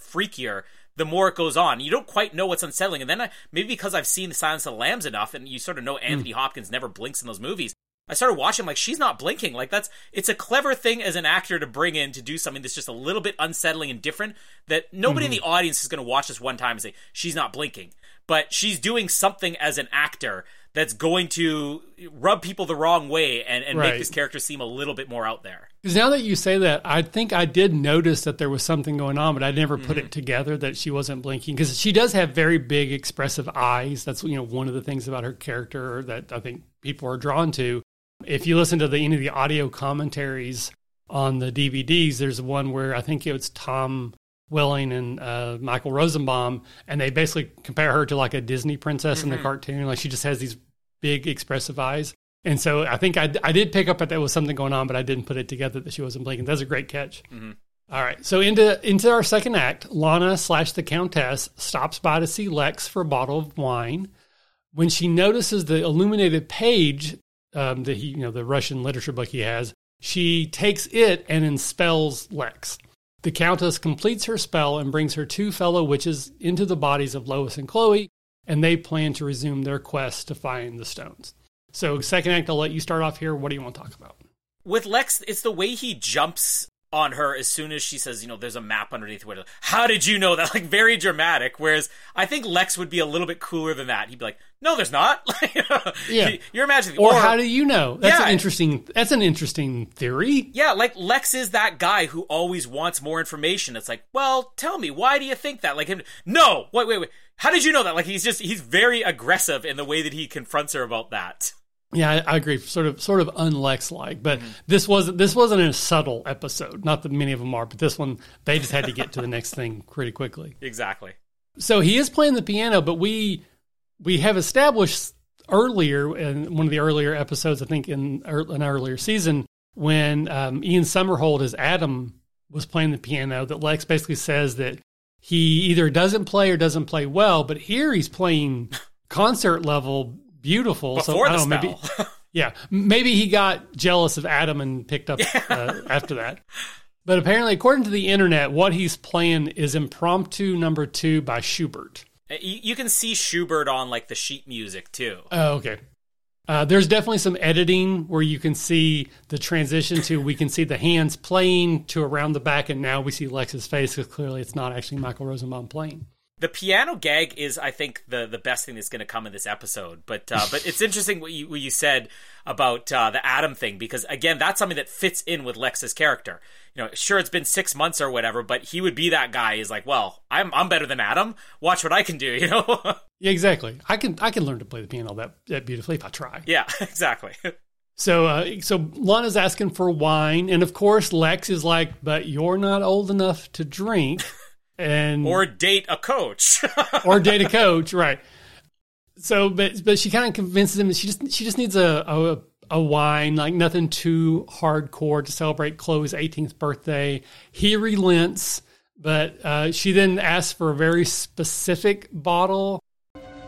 freakier the more it goes on. You don't quite know what's unsettling. And then maybe because I've seen The Silence of the Lambs enough, and you sort of know Anthony Hopkins never blinks in those movies, I started watching, like, she's not blinking. Like, it's a clever thing as an actor to bring in to do something that's just a little bit unsettling and different, that nobody in the audience is going to watch this one time and say, she's not blinking. But she's doing something as an actor that's going to rub people the wrong way and make this character seem a little bit more out there. Because now that you say that, I think I did notice that there was something going on, but I never put it together that she wasn't blinking. Because she does have very big, expressive eyes. That's, you know, one of the things about her character that I think people are drawn to. If you listen to any of the audio commentaries on the DVDs, there's one where I think it's Tom Welling and Michael Rosenbaum, and they basically compare her to like a Disney princess in the cartoon. Like, she just has these big expressive eyes. And so I think I did pick up that there was something going on, but I didn't put it together that she wasn't blinking. That's a great catch. Mm-hmm. All right. So into our second act, Lana / the Countess stops by to see Lex for a bottle of wine. When she notices the illuminated page, that he, you know, the Russian literature book he has, she takes it and enspells Lex. The Countess completes her spell and brings her two fellow witches into the bodies of Lois and Chloe, and they plan to resume their quest to find the stones. So, second act, I'll let you start off here. What do you want to talk about? With Lex, it's the way he jumps on her as soon as she says, you know, there's a map underneath the window. How did you know that? Like, very dramatic. Whereas I think Lex would be a little bit cooler than that. He'd be like, no, there's not. Yeah. You're imagining. Or how do you know? That's an interesting theory. Yeah, like, Lex is that guy who always wants more information. It's like, well, tell me, why do you think that? Like him, no, wait. How did you know that? Like, he's very aggressive in the way that he confronts her about that. Yeah, I agree. Sort of un-Lex-like, but this wasn't a subtle episode. Not that many of them are, but this one, they just had to get to the next thing pretty quickly. Exactly. So he is playing the piano, but we have established earlier in one of the earlier episodes, I think in an earlier season, when Ian Somerhalder as Adam was playing the piano, that Lex basically says that he either doesn't play or doesn't play well. But here he's playing concert level. Beautiful. Before so, I don't the know, spell. Maybe he got jealous of Adam and picked up after that. But apparently, according to the internet, what he's playing is Impromptu Number 2 by Schubert. You can see Schubert on like the sheet music too. Oh, okay. There's definitely some editing where you can see the transition to, we can see the hands playing to around the back, and now we see Lex's face because clearly it's not actually Michael Rosenbaum playing. The piano gag is, I think, the best thing that's going to come in this episode. But it's interesting what you said about the Adam thing, because, again, that's something that fits in with Lex's character. You know, sure, it's been 6 months or whatever, but he would be that guy. He's like, well, I'm better than Adam. Watch what I can do, you know? Yeah, exactly. I can learn to play the piano that beautifully if I try. Yeah, exactly. So Lana's asking for wine, and, of course, Lex is like, but you're not old enough to drink. Or date a coach. Right. So, but she kind of convinces him that she just needs a wine, like nothing too hardcore, to celebrate Chloe's 18th birthday. He relents, but she then asks for a very specific bottle.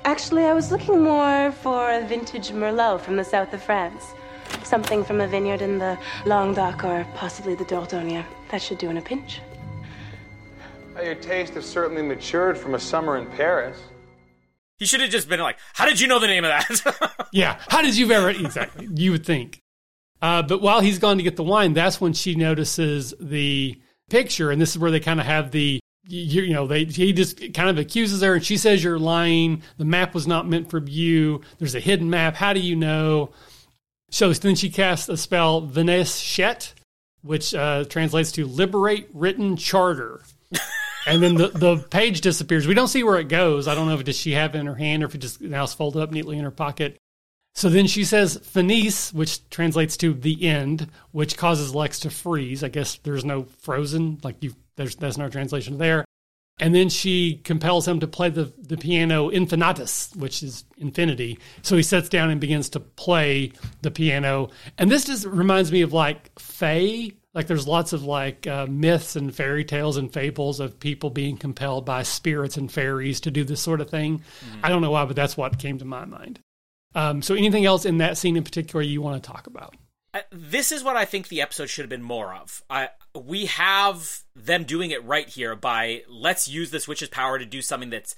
Actually, I was looking more for a vintage Merlot from the south of France. Something from a vineyard in the Languedoc or possibly the Dordogne. That should do in a pinch. Well, your taste has certainly matured from a summer in Paris. He should have just been like, how did you know the name of that? Yeah, how did you ever... Exactly, you would think. But while he's gone to get the wine, that's when she notices the picture, and this is where they kind of have the he just kind of accuses her, and she says, "You're lying. The map was not meant for you. There's a hidden map. How do you know?" So then she casts a spell, Venes Shet, which translates to liberate written charter. And then the page disappears. We don't see where it goes. I don't know if does she have it in her hand or if it just now is folded up neatly in her pocket. So then she says Finis, which translates to the end, which causes Lex to freeze. I guess there's no frozen. That's no translation there. And then she compels him to play the piano Infinitus, which is infinity. So he sits down and begins to play the piano. And this just reminds me of Fae. There's lots of myths and fairy tales and fables of people being compelled by spirits and fairies to do this sort of thing. Mm-hmm. I don't know why, but that's what came to my mind. So anything else in that scene in particular you want to talk about? This is what I think the episode should have been more of. We have them doing it right here by let's use this witch's power to do something that's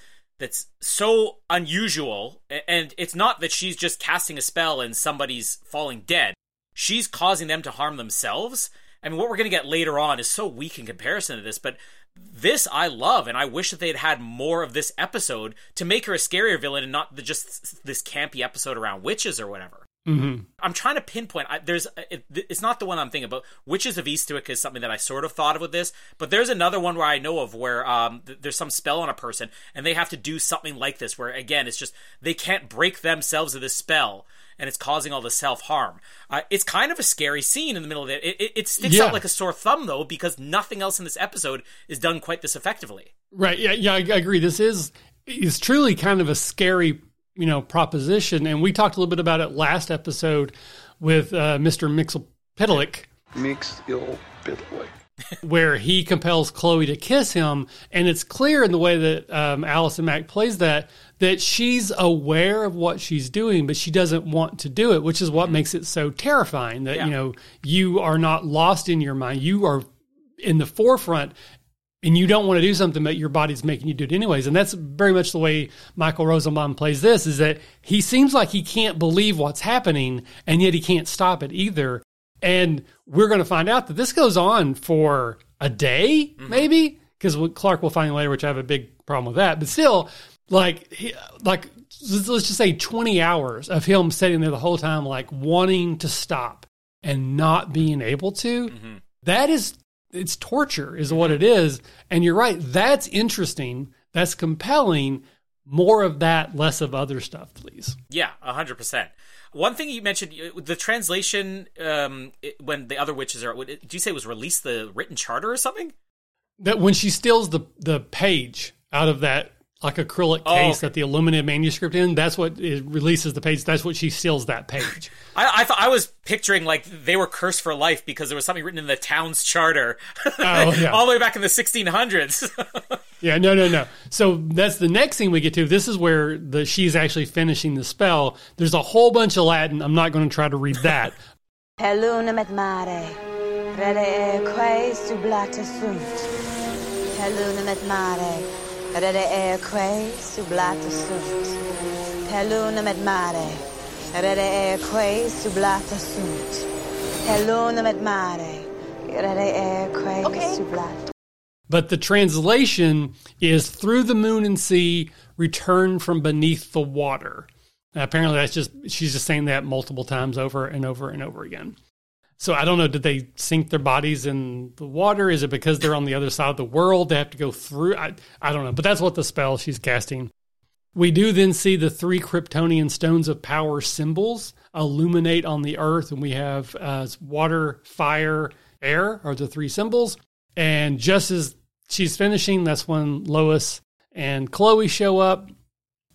so unusual. And it's not that she's just casting a spell and somebody's falling dead. She's causing them to harm themselves. I mean, what we're going to get later on is so weak in comparison to this, but this I love, and I wish that they had had more of this episode to make her a scarier villain and not just this campy episode around witches or whatever. Mm-hmm. I'm trying to pinpoint. It's not the one I'm thinking about. Witches of Eastwick is something that I sort of thought of with this, but there's another one where I know of where there's some spell on a person, and they have to do something like this, where, again, it's just they can't break themselves of this spell. And it's causing all the self-harm. It's kind of a scary scene in the middle of it. It sticks out like a sore thumb, though, because nothing else in this episode is done quite this effectively. Right, yeah, I agree. This is truly kind of a scary, proposition. And we talked a little bit about it last episode with Mr. Mixel-Pidelic. Mixel-Pidelic. Where he compels Chloe to kiss him. And it's clear in the way that Allison Mack plays that she's aware of what she's doing, but she doesn't want to do it, which is what makes it so terrifying that, you are not lost in your mind. You are in the forefront and you don't want to do something, but your body's making you do it anyways. And that's very much the way Michael Rosenbaum plays this, is that he seems like he can't believe what's happening and yet he can't stop it either. And we're going to find out that this goes on for a day, maybe, because Clark will find later, which I have a big problem with that. But still, let's just say 20 hours of him sitting there the whole time, wanting to stop and not being able to. Mm-hmm. That is, it's torture is what it is. And you're right. That's interesting. That's compelling. More of that, less of other stuff, please. Yeah, 100%. One thing you mentioned, the translation, when the other witches are... Did you say it was release the written charter or something? That when she steals the page out of that acrylic case that the illuminated manuscript in, that's what it releases the page. That's what she steals, that page. I thought I was picturing they were cursed for life because there was something written in the town's charter all the way back in the 1600s. Yeah, no. So that's the next thing we get to. This is where she's actually finishing the spell. There's a whole bunch of Latin. I'm not going to try to read that. Okay. But the translation is through the moon and sea, return from beneath the water. And apparently she's just saying that multiple times over and over and over again. So I don't know, did they sink their bodies in the water? Is it because they're on the other side of the world? They have to go through? I don't know, but that's what the spell she's casting. We do then see the three Kryptonian stones of power symbols illuminate on the earth. And we have water, fire, air are the three symbols. And just as she's finishing, that's when Lois and Chloe show up.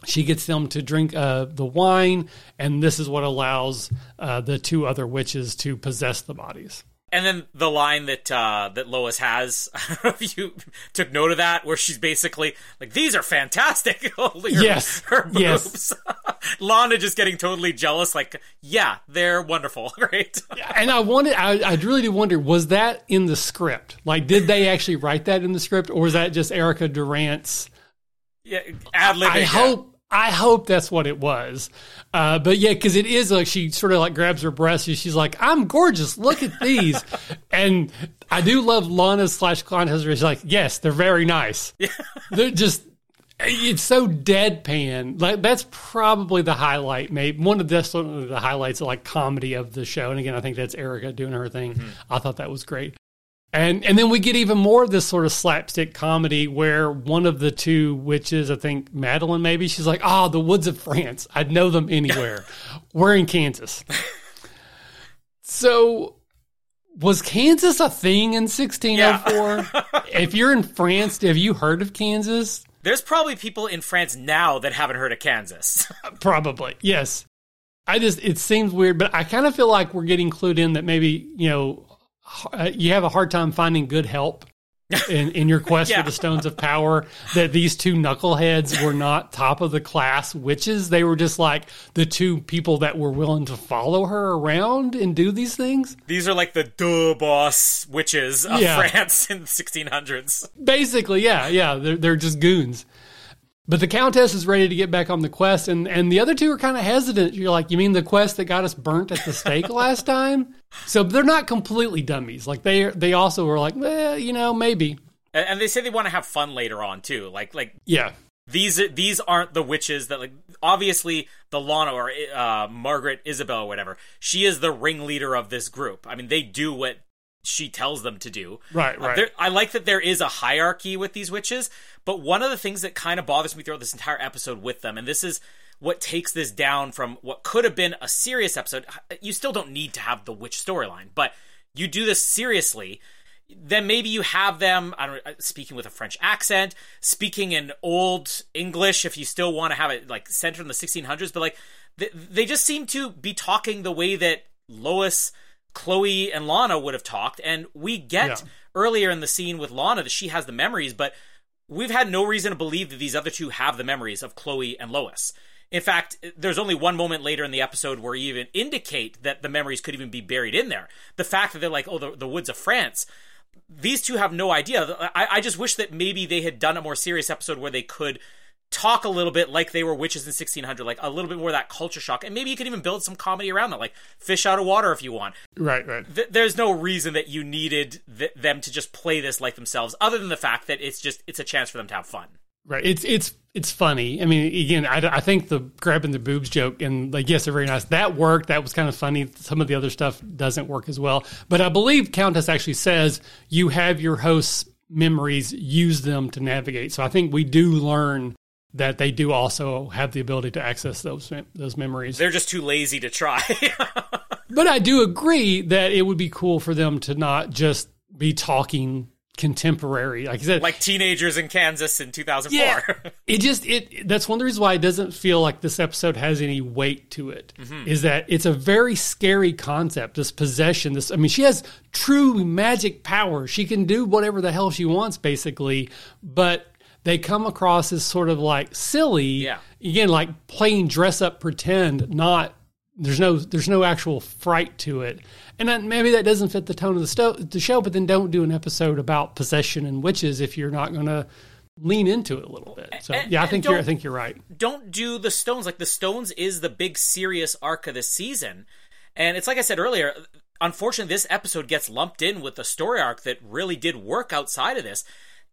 She gets them to drink the wine, and this is what allows the two other witches to possess the bodies. And then the line that Lois has, I don't know if you took note of that, where she's basically like, "These are fantastic," holding her boobs. Yes. Lana just getting totally jealous, they're wonderful, right? And I really do wonder, was that in the script? Did they actually write that in the script, or was that just Erica Durant's ad-libbing? I hope that's what it was. But yeah, because it is she sort of grabs her breasts and she's like, "I'm gorgeous. Look at these." And I do love Lana/Kleinhauser. She's like, yes, they're very nice. Yeah. They're just, it's so deadpan. Like, that's probably the highlight, maybe. One of the highlights of like comedy of the show. And again, I think that's Erica doing her thing. Mm-hmm. I thought that was great. And then we get even more of this sort of slapstick comedy where one of the two witches, I think Madeline maybe, she's like, oh, the woods of France. I'd know them anywhere. We're in Kansas. So was Kansas a thing in 1604? Yeah. If you're in France, have you heard of Kansas? There's probably people in France now that haven't heard of Kansas. Probably, yes. It seems weird, but I kind of feel like we're getting clued in that maybe, you know, you have a hard time finding good help in your quest for the stones of power, that these two knuckleheads were not top of the class witches. They were just like the two people that were willing to follow her around and do these things. These are like the Double Oz witches of France in the 1600s. Basically, yeah. They're just goons. But the Countess is ready to get back on the quest, and the other two are kind of hesitant. You're like, you mean the quest that got us burnt at the stake last time? So they're not completely dummies. Like they also were like, well, you know, maybe. And they say they want to have fun later on too. Like yeah, these aren't the witches that like. Obviously, the Lana or Margaret Isabel or whatever. She is the ringleader of this group. I mean, they do what she tells them to do. Right. I like that there is a hierarchy with these witches, but one of the things that kind of bothers me throughout this entire episode with them, and this is what takes this down from what could have been a serious episode. You still don't need to have the witch storyline, but you do this seriously, then maybe you have them, I don't know, speaking with a French accent, speaking in old English, if you still want to have it like centered in the 1600s, but like they just seem to be talking the way that Lois, Chloe and Lana would have talked, and we get earlier in the scene with Lana that she has the memories, but we've had no reason to believe that these other two have the memories of Chloe and Lois. In fact, there's only one moment later in the episode where you even indicate that the memories could even be buried in there. The fact that they're like, oh, the woods of France, these two have no idea. I just wish that maybe they had done a more serious episode where they could talk a little bit like they were witches in 1600, like a little bit more of that culture shock. And maybe you could even build some comedy around that, like fish out of water if you want. Right. There's no reason that you needed them to just play this like themselves, other than the fact that it's a chance for them to have fun. Right. It's funny. I mean, again, I think the grabbing the boobs joke and like, yes, they're very nice. That worked. That was kind of funny. Some of the other stuff doesn't work as well. But I believe Countess actually says you have your host's memories, use them to navigate. So I think we do learn that they do also have the ability to access those memories. They're just too lazy to try. But I do agree that it would be cool for them to not just be talking contemporary, like I said, like teenagers in Kansas in 2004. Yeah, that's one of the reasons why it doesn't feel like this episode has any weight to it. Mm-hmm. Is that it's a very scary concept, this possession. I mean, she has true magic power. She can do whatever the hell she wants, basically, but they come across as sort of like silly, again, like playing dress up, pretend. Not there's no actual fright to it, and maybe that doesn't fit the tone of the show. But then don't do an episode about possession and witches if you're not going to lean into it a little bit. So I think you're right. Don't do the Stones. Like the Stones is the big serious arc of this season, and it's like I said earlier. Unfortunately, this episode gets lumped in with the story arc that really did work outside of this.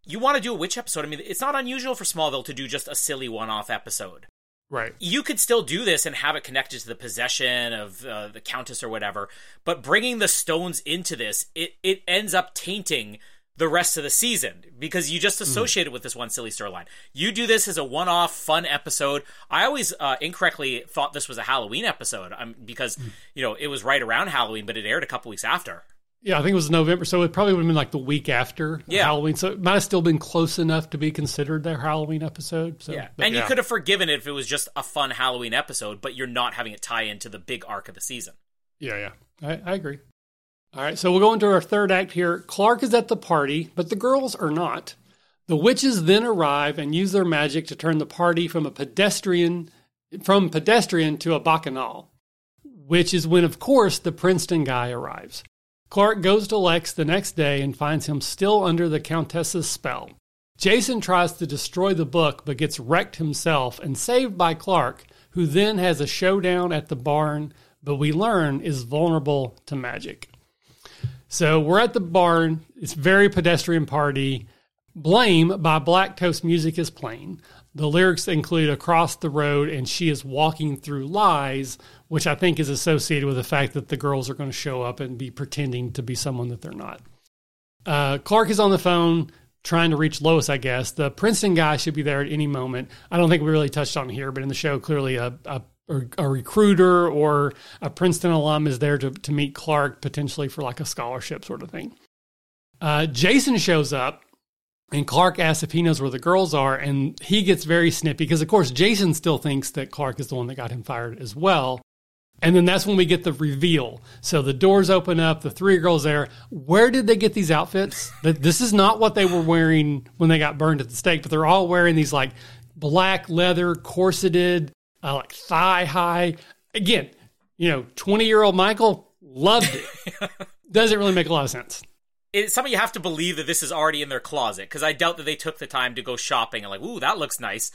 You want to do a witch episode. I mean, it's not unusual for Smallville to do just a silly one-off episode. Right. You could still do this and have it connected to the possession of the Countess or whatever, but bringing the Stones into this, it ends up tainting the rest of the season because you just associate it with this one silly storyline. You do this as a one-off fun episode. I always incorrectly thought this was a Halloween episode because, you know, it was right around Halloween, but it aired a couple weeks after. Yeah, I think it was November, so it probably would have been like the week after Halloween. So it might have still been close enough to be considered their Halloween episode. So, you could have forgiven it if it was just a fun Halloween episode, but you're not having it tie into the big arc of the season. Yeah. I agree. All right, so we'll go into our third act here. Clark is at the party, but the girls are not. The witches then arrive and use their magic to turn the party from pedestrian to a bacchanal, which is when, of course, the Princeton guy arrives. Clark goes to Lex the next day and finds him still under the Countess's spell. Jason tries to destroy the book but gets wrecked himself and saved by Clark, who then has a showdown at the barn, but we learn is vulnerable to magic. So we're at the barn. It's very pedestrian party. Blame by Black Toast Music is playing. The lyrics include Across the Road and She is Walking Through Lies, which I think is associated with the fact that the girls are going to show up and be pretending to be someone that they're not. Clark is on the phone trying to reach Lois, I guess. The Princeton guy should be there at any moment. I don't think we really touched on here, but in the show, clearly a recruiter or a Princeton alum is there to meet Clark, potentially for like a scholarship sort of thing. Jason shows up. And Clark asks if he knows where the girls are, and he gets very snippy because, of course, Jason still thinks that Clark is the one that got him fired as well. And then that's when we get the reveal. So the doors open up, the three girls there. Where did they get these outfits? This is not what they were wearing when they got burned at the stake, but they're all wearing these like black leather, corseted, like thigh high. Again, 20-year-old Michael loved it. Doesn't really make a lot of sense. It's something you have to believe that this is already in their closet, because I doubt that they took the time to go shopping and ooh, that looks nice.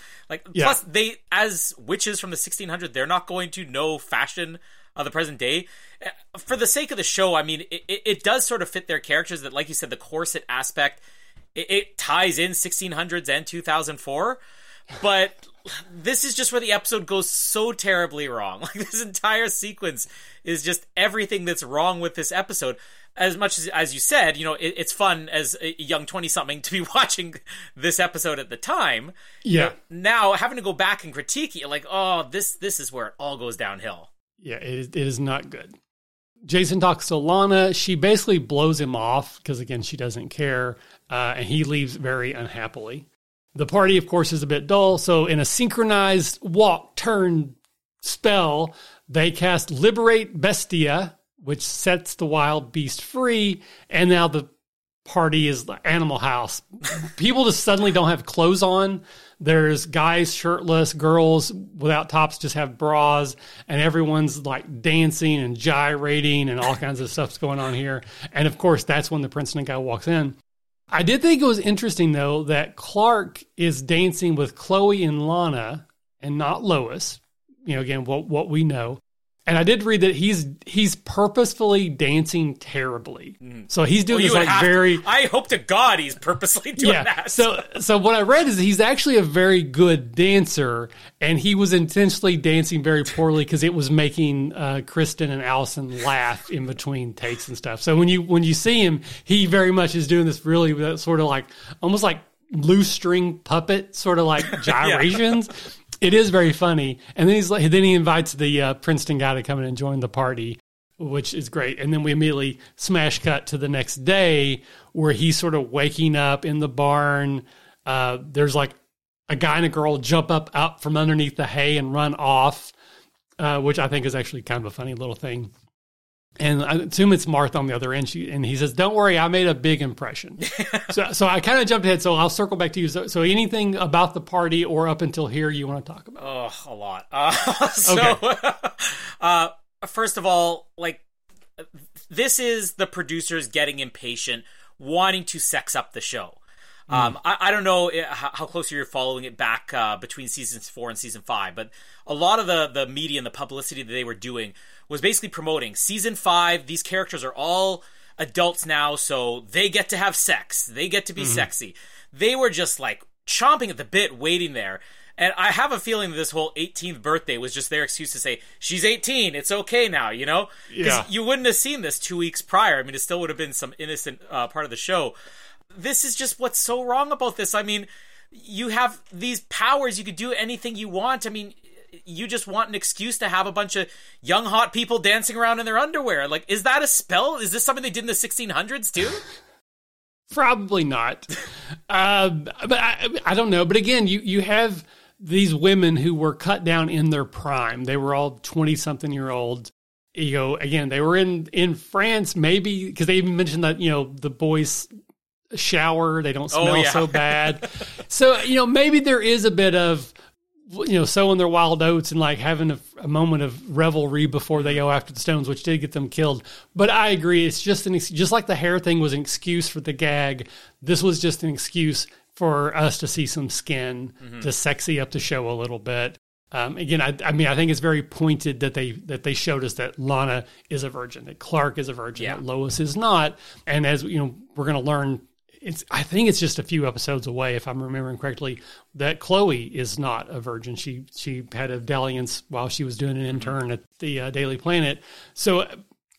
Plus, they, as witches from the 1600s, they're not going to know fashion of the present day. For the sake of the show, I mean, it does sort of fit their characters that, like you said, the corset aspect, it ties in 1600s and 2004. But this is just where the episode goes so terribly wrong. This entire sequence is just everything that's wrong with this episode. As much as you said, it's fun as a young 20-something to be watching this episode at the time. Yeah. Now having to go back and critique it, this is where it all goes downhill. Yeah, it is not good. Jason talks to Lana. She basically blows him off because, again, she doesn't care. And he leaves very unhappily. The party, of course, is a bit dull. So in a synchronized walk, turn, spell, they cast Liberate Bestia, which sets the wild beast free, and now the party is the Animal House. People just suddenly don't have clothes on. There's guys shirtless, girls without tops just have bras, and everyone's dancing and gyrating and all kinds of stuff's going on here. And of course, that's when the Princeton guy walks in. I did think it was interesting, though, that Clark is dancing with Chloe and Lana and not Lois. Again, what we know. And I did read that he's purposefully dancing terribly. So he's doing this very... I hope to God he's purposely doing that. So what I read is he's actually a very good dancer, and he was intentionally dancing very poorly because it was making Kristen and Allison laugh in between takes and stuff. So when you see him, he very much is doing this really sort of almost like loose string puppet sort of gyrations. Yeah. It is very funny. And then he invites the Princeton guy to come in and join the party, which is great. And then we immediately smash cut to the next day where he's sort of waking up in the barn. There's a guy and a girl jump up from underneath the hay and run off, which I think is actually kind of a funny little thing. And I assume it's Martha on the other end. And he says, "Don't worry, I made a big impression." So I kind of jumped ahead. So I'll circle back to you. So anything about the party or up until here you want to talk about? Oh, a lot. Okay. First of all, this is the producers getting impatient, wanting to sex up the show. I don't know how closely you're following it back between seasons 4 and season 5, but a lot of the media and the publicity that they were doing was basically promoting season 5. These characters are all adults now, so they get to have sex. They get to be sexy. They were just chomping at the bit, waiting there. And I have a feeling that this whole 18th birthday was just their excuse to say, she's 18, it's okay now, Because you wouldn't have seen this 2 weeks prior. I mean, it still would have been some innocent part of the show. This is just what's so wrong about this. I mean, you have these powers. You could do anything you want. I mean, you just want an excuse to have a bunch of young, hot people dancing around in their underwear. Is that a spell? Is this something they did in the 1600s too? Probably not. But I don't know. But again, you have these women who were cut down in their prime. They were all 20-something-year-olds. Again, they were in France, maybe, because they even mentioned that, the boys... shower, they don't smell so bad. So maybe there is a bit of sowing their wild oats and having a moment of revelry before they go after the stones, which did get them killed. But I agree, it's just just like the hair thing was an excuse for the gag, this was just an excuse for us to see some skin, to sexy up the show a little bit. Again, I mean, I think it's very pointed that they showed us that Lana is a virgin, that Clark is a virgin, that Lois is not. And as you know, we're going to learn. I think it's just a few episodes away, if I'm remembering correctly, that Chloe is not a virgin. She had a dalliance while she was doing an intern at the Daily Planet. So.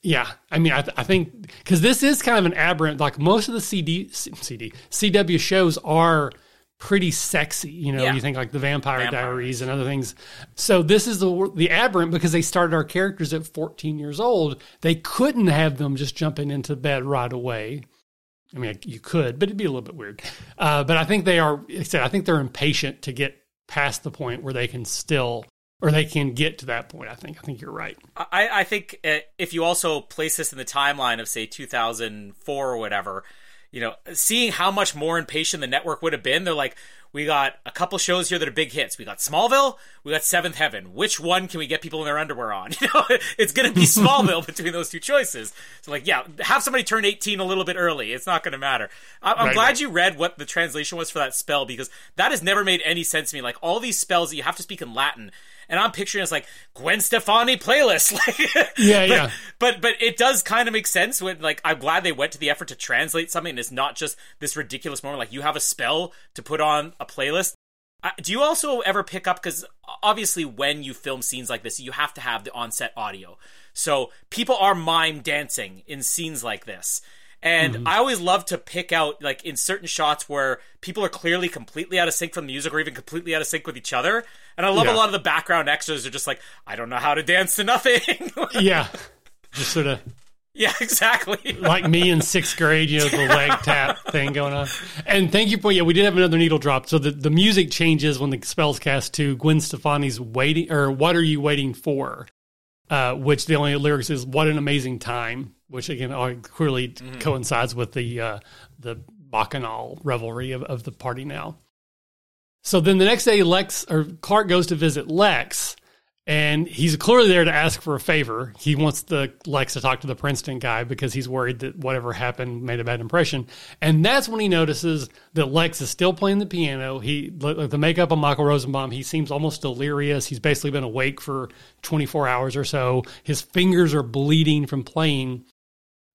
Yeah, I mean, I think because this is kind of an aberrant. Like most of the CW shows are pretty sexy. You know, you think like the Vampire Diaries and other things. So this is the aberrant because they started our characters at 14 years old. They couldn't have them just jumping into bed right away. I mean, you could, but it'd be a little bit weird. But I think they are. Like I said, I think they're impatient to get past the point where they can still. Or they can get to that point, I think. I think you're right. I think if you also place this in the timeline of, say, 2004 or whatever, you know, seeing how much more impatient the network would have been, they're like, we got a couple shows here that are big hits. We got Smallville. We got Seventh Heaven. Which one can we get people in their underwear on? You know, it's going to be Smallville between those two choices. So, like, yeah, have somebody turn 18 a little bit early. It's not going to matter. I'm glad you read what the translation was for that spell, because that has never made any sense to me. Like, all these spells that you have to speak in Latin – and I'm picturing it's like Gwen Stefani playlist. But it does kind of make sense when, like, I'm glad they went to the effort to translate something. And it's not just this ridiculous moment. Like, you have a spell to put on a playlist. Do you also ever pick up, because obviously when you film scenes like this, you have to have the on-set audio. So people are mime dancing in scenes like this. And I always love to pick out, like, in certain shots where people are clearly completely out of sync from the music or even completely out of sync with each other. And I love a lot of the background extras are just like, I don't know how to dance to nothing. Just sort of. Yeah, exactly. Like me in sixth grade, you know, the leg tap thing going on. And thank you for, we did have another needle drop. So the music changes when the spell's cast to Gwen Stefani's Waiting, or What Are You Waiting For? Which the only lyrics is "What an amazing time," which again clearly coincides with the Bacchanal revelry of the party now. So then the next day, Clark goes to visit Lex, and he's clearly there to ask for a favor. He wants Lex to talk to the Princeton guy because he's worried that whatever happened made a bad impression. And that's when he notices that Lex is still playing the piano. The makeup on Michael Rosenbaum, he seems almost delirious. He's basically been awake for 24 hours or so. His fingers are bleeding from playing.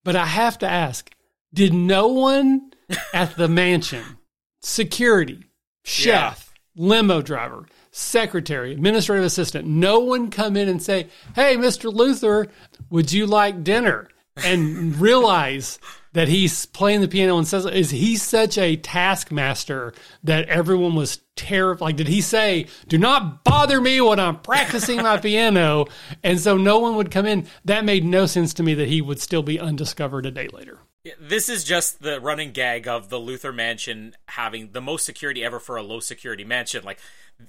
But I have to ask, did no one at the mansion, security, chef, limo driver, secretary, administrative assistant, no one come in and say, hey, Mr. Luther, would you like dinner? And realize that he's playing the piano and says, is he such a taskmaster that everyone was terrified? Like, did he say, do not bother me when I'm practicing my piano? And so no one would come in. That made no sense to me that he would still be undiscovered a day later. This is just the running gag of the Luther mansion having the most security ever for a low security mansion. Like,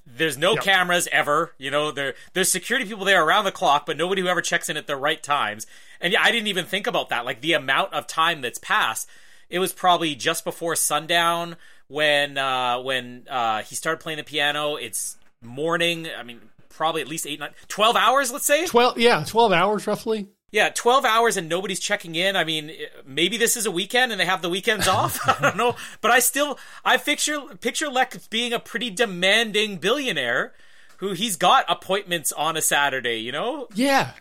there's no cameras ever, you know, there's security people there around the clock, but nobody who ever checks in at the right times. And I didn't even think about that. Like, the amount of time that's passed, it was probably just before sundown when he started playing the piano. It's morning. I mean, probably at least 12 hours, let's say. 12 hours roughly. Yeah, 12 hours and nobody's checking in. I mean, maybe this is a weekend and they have the weekends off. I don't know. But I picture Lex being a pretty demanding billionaire who he's got appointments on a Saturday, you know? Yeah.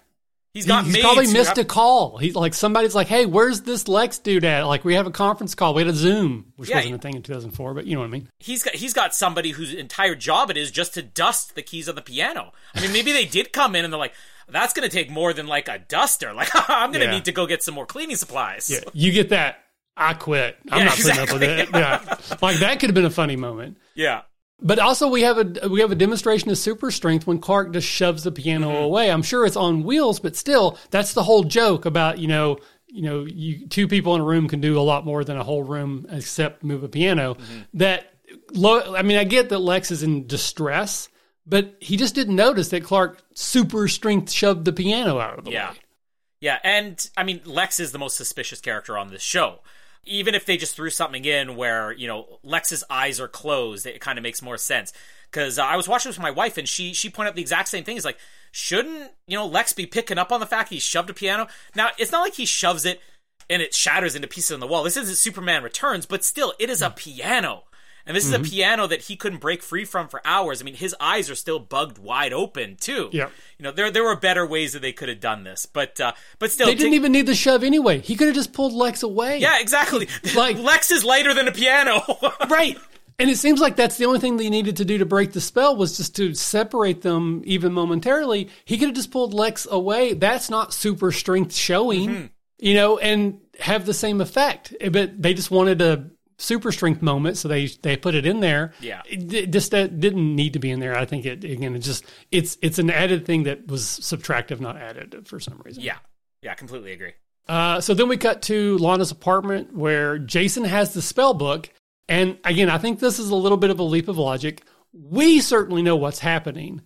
He's probably missed a call. He's like, somebody's like, hey, where's this Lex dude at? Like, we have a conference call. We had a Zoom, which wasn't a thing in 2004, but you know what I mean? He's got somebody whose entire job it is just to dust the keys on the piano. I mean, maybe they did come in and they're like, that's going to take more than like a duster. Like, I'm going to need to go get some more cleaning supplies. Yeah, you get that. I quit. I'm not putting up with it. Yeah. Like, that could have been a funny moment. Yeah. But also we have a demonstration of super strength when Clark just shoves the piano away. I'm sure it's on wheels, but still, that's the whole joke about, you know, two people in a room can do a lot more than a whole room except move a piano. I get that Lex is in distress, but he just didn't notice that Clark super strength shoved the piano out of the way. Yeah, and I mean, Lex is the most suspicious character on this show. Even if they just threw something in where, you know, Lex's eyes are closed, it kind of makes more sense. Because I was watching this with my wife, and she pointed out the exact same thing. It's like, shouldn't, you know, Lex be picking up on the fact he shoved a piano? Now, it's not like he shoves it and it shatters into pieces on the wall. This isn't Superman Returns, but still, it is a piano. And this is a piano that he couldn't break free from for hours. I mean, his eyes are still bugged wide open, too. Yeah. You know, there were better ways that they could have done this. But still... They didn't even need the shove anyway. He could have just pulled Lex away. Yeah, exactly. Like, Lex is lighter than a piano. Right. And it seems like that's the only thing they needed to do to break the spell was just to separate them even momentarily. He could have just pulled Lex away. That's not super strength showing, you know, and have the same effect. But they just wanted to... super strength moment, so they put it in there. Yeah, it just that didn't need to be in there. I think it again. It just it's an added thing that was subtractive, not additive for some reason. Yeah, completely agree. So then we cut to Lana's apartment where Jason has the spell book, and again, I think this is a little bit of a leap of logic. We certainly know what's happening,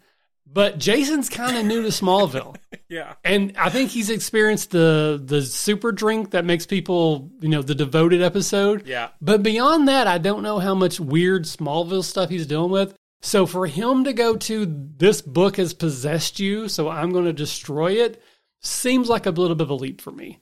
but Jason's kind of new to Smallville. Yeah, and I think he's experienced the super drink that makes people, you know, the Devoted episode. Yeah, but beyond that, I don't know how much weird Smallville stuff he's dealing with. So for him to go to this book has possessed you, so I'm going to destroy it, seems like a little bit of a leap for me.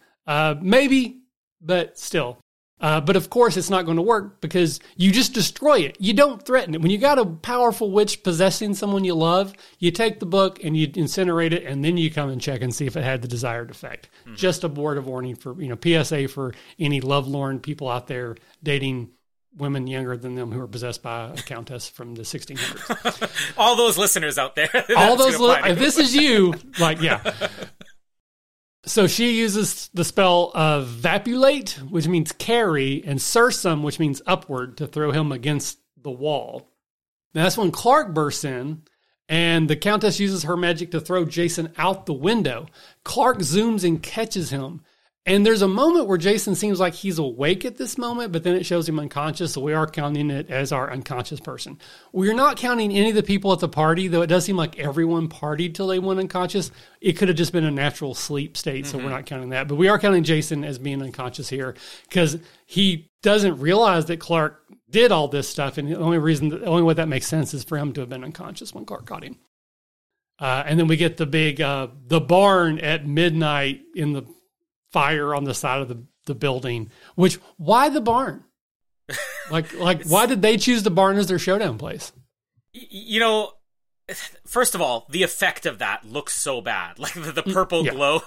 Maybe, but still. But of course, it's not going to work because you just destroy it. You don't threaten it. When you got a powerful witch possessing someone you love, you take the book and you incinerate it, and then you come and check and see if it had the desired effect. Mm-hmm. Just a word of warning for, you know, PSA for any lovelorn people out there dating women younger than them who are possessed by a countess from the 1600s. All those listeners out there. All those. If this is you, like, yeah. So she uses the spell of vapulate, which means carry, and sursum, which means upward, to throw him against the wall. Now that's when Clark bursts in, and the Countess uses her magic to throw Jason out the window. Clark zooms and catches him. And there's a moment where Jason seems like he's awake at this moment, but then it shows him unconscious, so we are counting it as our unconscious person. We're not counting any of the people at the party, though it does seem like everyone partied till they went unconscious. It could have just been a natural sleep state, so we're not counting that. But we are counting Jason as being unconscious here because he doesn't realize that Clark did all this stuff, and the only way that makes sense is for him to have been unconscious when Clark caught him. And then we get the big, the barn at midnight in the fire on the side of the building, which, why the barn? Like why did they choose the barn as their showdown place? You know, first of all, the effect of that looks so bad. Like the purple glow,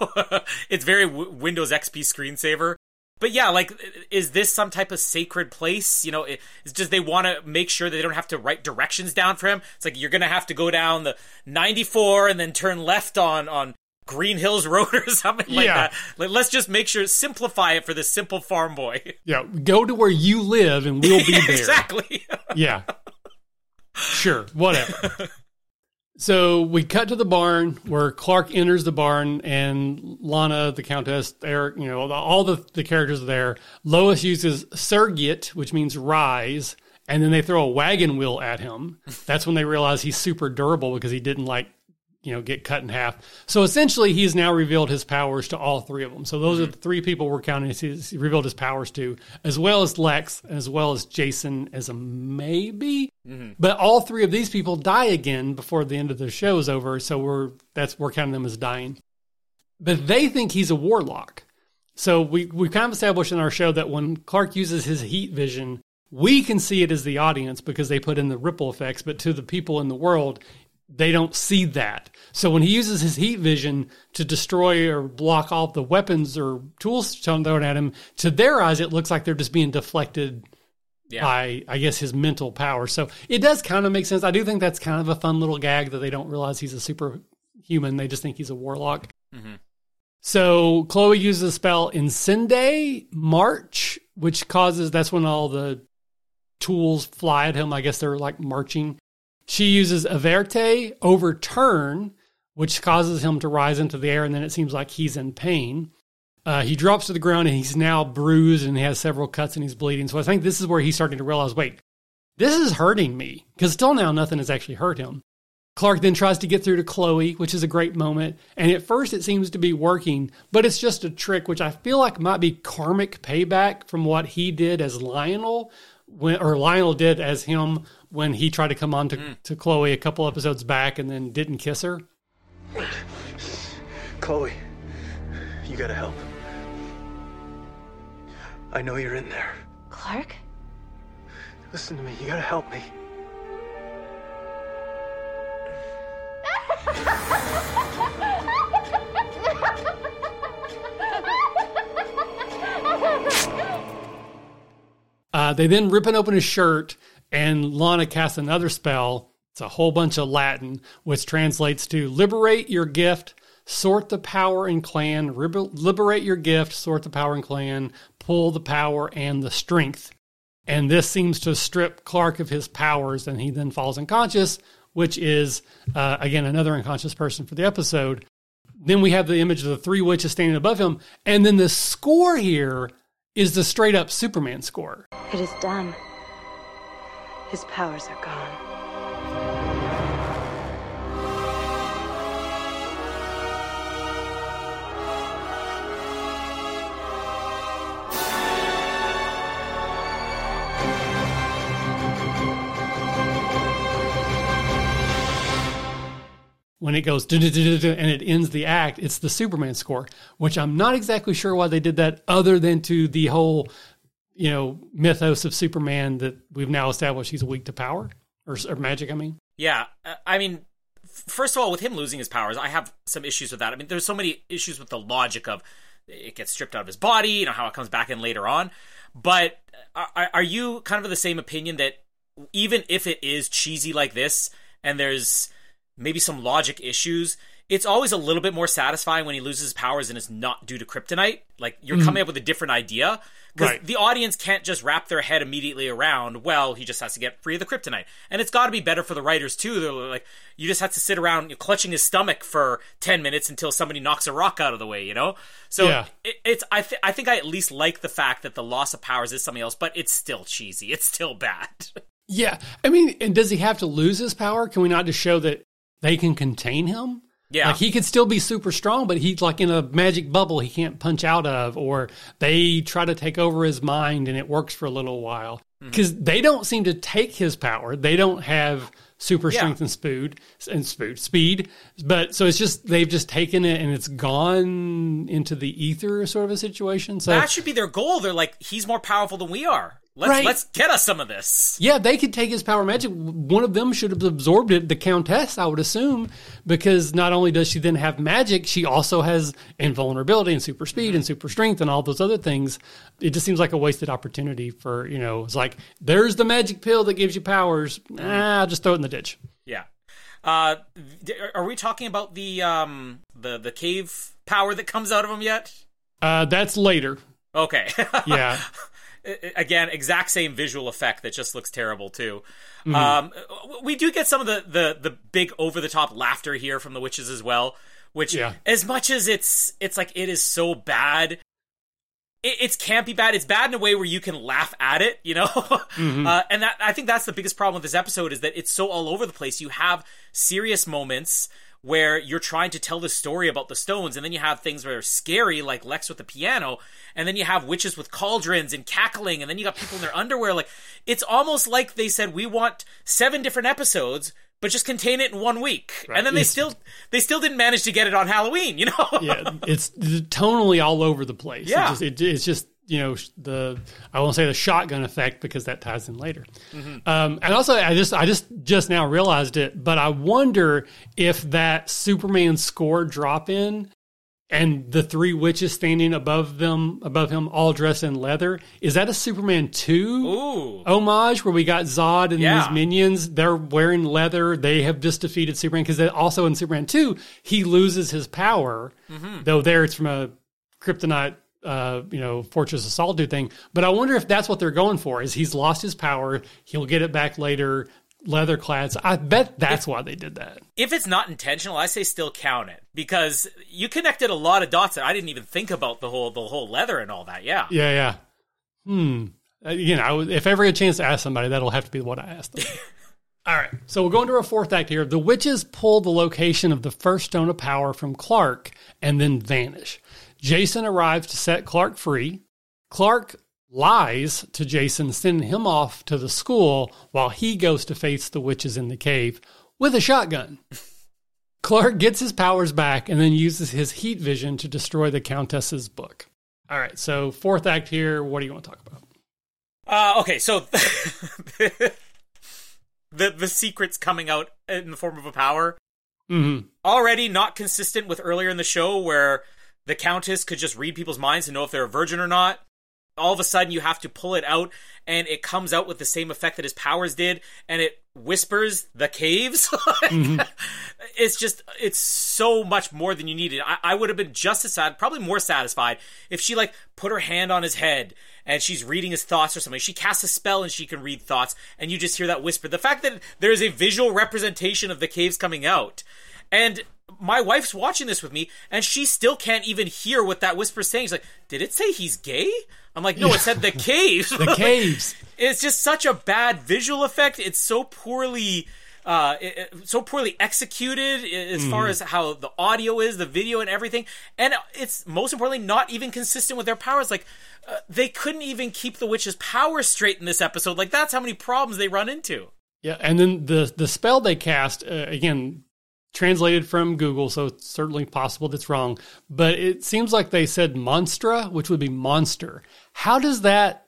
it's very Windows XP screensaver. But yeah, like, is this some type of sacred place? You know, it's just they want to make sure that they don't have to write directions down for him. It's like, you're going to have to go down the 94 and then turn left on Green Hills Road or something like that. Let's just make sure, simplify it for this simple farm boy. Yeah, go to where you live and we'll be there. Exactly. Yeah. Sure, whatever. So we cut to the barn where Clark enters the barn and Lana, the Countess, Eric, you know, all the characters are there. Lois uses surgit, which means rise, and then they throw a wagon wheel at him. That's when they realize he's super durable because he didn't get cut in half. So essentially, he's now revealed his powers to all three of them. So those are the three people we're counting as he's revealed his powers to, as well as Lex, as well as Jason as a maybe. Mm-hmm. But all three of these people die again before the end of the show is over. So we're counting them as dying. But they think he's a warlock. So we kind of established in our show that when Clark uses his heat vision, we can see it as the audience because they put in the ripple effects. But to the people in the world, they don't see that. So when he uses his heat vision to destroy or block all the weapons or tools thrown at him, to their eyes, it looks like they're just being deflected by, I guess, his mental power. So it does kind of make sense. I do think that's kind of a fun little gag that they don't realize he's a superhuman. They just think he's a warlock. Mm-hmm. So Chloe uses the spell Incendiate March, which causes, that's when all the tools fly at him. I guess they're like marching. She uses Averte, Overturn, which causes him to rise into the air, and then it seems like he's in pain. He drops to the ground, and he's now bruised, and he has several cuts, and he's bleeding. So I think this is where he's starting to realize, wait, this is hurting me, because till now nothing has actually hurt him. Clark then tries to get through to Chloe, which is a great moment, and at first it seems to be working, but it's just a trick, which I feel like might be karmic payback from what he did as Lionel, or Lionel did as him when he tried to come on to Chloe a couple episodes back and then didn't kiss her. Chloe, you gotta help. I know you're in there. Clark? Listen to me. You gotta help me. They then rip open his shirt, and Lana casts another spell. It's a whole bunch of Latin, which translates to liberate your gift, sort the power and clan, liberate your gift, sort the power and clan, pull the power and the strength. And this seems to strip Clark of his powers, and he then falls unconscious, which is, again, another unconscious person for the episode. Then we have the image of the three witches standing above him, and then the score here is the straight-up Superman score. It is done. His powers are gone. When it goes and it ends the act, it's the Superman score, which I'm not exactly sure why they did that, other than to the whole, you know, mythos of Superman that we've now established he's weak to power or magic. I mean, yeah, I mean, first of all, with him losing his powers, I have some issues with that. I mean, there's so many issues with the logic of it gets stripped out of his body, you know, how it comes back in later on. But are you kind of the same opinion that even if it is cheesy like this and there's maybe some logic issues, it's always a little bit more satisfying when he loses his powers and it's not due to kryptonite? Like, you're coming up with a different idea. Because the audience can't just wrap their head immediately around, well, he just has to get free of the kryptonite. And it's got to be better for the writers, too. They're like, you just have to sit around clutching his stomach for 10 minutes until somebody knocks a rock out of the way, you know? So I think I at least like the fact that the loss of powers is something else, but it's still cheesy. It's still bad. Yeah. I mean, and does he have to lose his power? Can we not just show that they can contain him? Yeah. Like, he could still be super strong, but he's like in a magic bubble he can't punch out of, or they try to take over his mind and it works for a little while. Because they don't seem to take his power. They don't have super strength and speed. But so it's just, they've just taken it and it's gone into the ether sort of a situation. So that should be their goal. They're like, he's more powerful than we are. Let's get us some of this. Yeah, they could take his power magic. One of them should have absorbed it, the Countess, I would assume, because not only does she then have magic, she also has invulnerability and super speed and super strength and all those other things. It just seems like a wasted opportunity for, you know, it's like, there's the magic pill that gives you powers. I'll just throw it in the ditch. Yeah. Are we talking about the cave power that comes out of him yet? That's later. Okay. Yeah. Again, exact same visual effect that just looks terrible, too. Mm-hmm. We do get some of the big over-the-top laughter here from the witches as well, which, as much as it's like it is so bad, it can't be bad. It's bad in a way where you can laugh at it, you know? Mm-hmm. And that, I think that's the biggest problem with this episode, is that it's so all over the place. You have serious moments where you're trying to tell the story about the stones, and then you have things that are scary, like Lex with the piano, and then you have witches with cauldrons and cackling, and then you got people in their underwear. Like, it's almost like they said, we want 7 different episodes, but just contain it in 1 week. Right. And then they still didn't manage to get it on Halloween, you know? Yeah, it's tonally all over the place. Yeah. It's just you know, I won't say the shotgun effect, because that ties in later. Mm-hmm. And also, I just now realized it, but I wonder if that Superman score drop in and the three witches standing above him, all dressed in leather, is that a Superman 2 homage where we got Zod and his minions? They're wearing leather. They have just defeated Superman, because also in Superman 2, he loses his power, though there it's from a kryptonite, you know, Fortress of Solitude thing. But I wonder if that's what they're going for, is he's lost his power, he'll get it back later, leather clad. So I bet that's why they did that. If it's not intentional, I say still count it, because you connected a lot of dots that I didn't even think about, the whole leather and all that. Yeah. Again, if I ever get a chance to ask somebody, that'll have to be what I asked them. All right, so we're going to our fourth act here. The witches pull the location of the first stone of power from Clark and then vanish. Jason arrives to set Clark free. Clark lies to Jason, sending him off to the school while he goes to face the witches in the cave with a shotgun. Clark gets his powers back and then uses his heat vision to destroy the Countess's book. All right, so fourth act here. What do you want to talk about? Okay, so the secret's coming out in the form of a power. Mm-hmm. Already not consistent with earlier in the show where the Countess could just read people's minds and know if they're a virgin or not. All of a sudden you have to pull it out and it comes out with the same effect that his powers did, and it whispers the caves. Mm-hmm. It's so much more than you needed. I would have been just as sad, probably more satisfied, if she put her hand on his head and she's reading his thoughts or something. She casts a spell and she can read thoughts and you just hear that whisper. The fact that there is a visual representation of the caves coming out, and my wife's watching this with me and she still can't even hear what that whisper's saying. She's like, did it say he's gay? I'm like, no, it said the caves. The caves. It's just such a bad visual effect. It's so poorly executed as far as how the audio is, the video and everything. And it's, most importantly, not even consistent with their powers. They couldn't even keep the witch's power straight in this episode. That's how many problems they run into. Yeah, and then the spell they cast, again, translated from Google, so it's certainly possible that's wrong. But it seems like they said monstra, which would be monster. How does that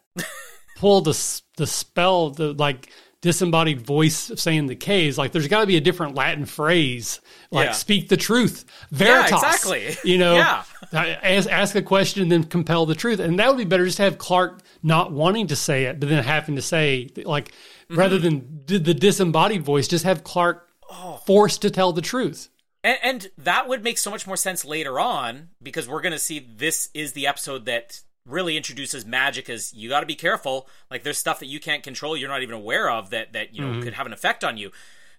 pull the spell, the disembodied voice of saying the K's? There's got to be a different Latin phrase, speak the truth, veritas. Yeah, exactly. Yeah. ask a question and then compel the truth. And that would be better, just to have Clark not wanting to say it, but then having to say, mm-hmm. rather than the disembodied voice, just have Clark forced to tell the truth. And that would make so much more sense later on, because we're going to see this is the episode that really introduces magic as, you got to be careful. There's stuff that you can't control, you're not even aware of, that mm-hmm. could have an effect on you.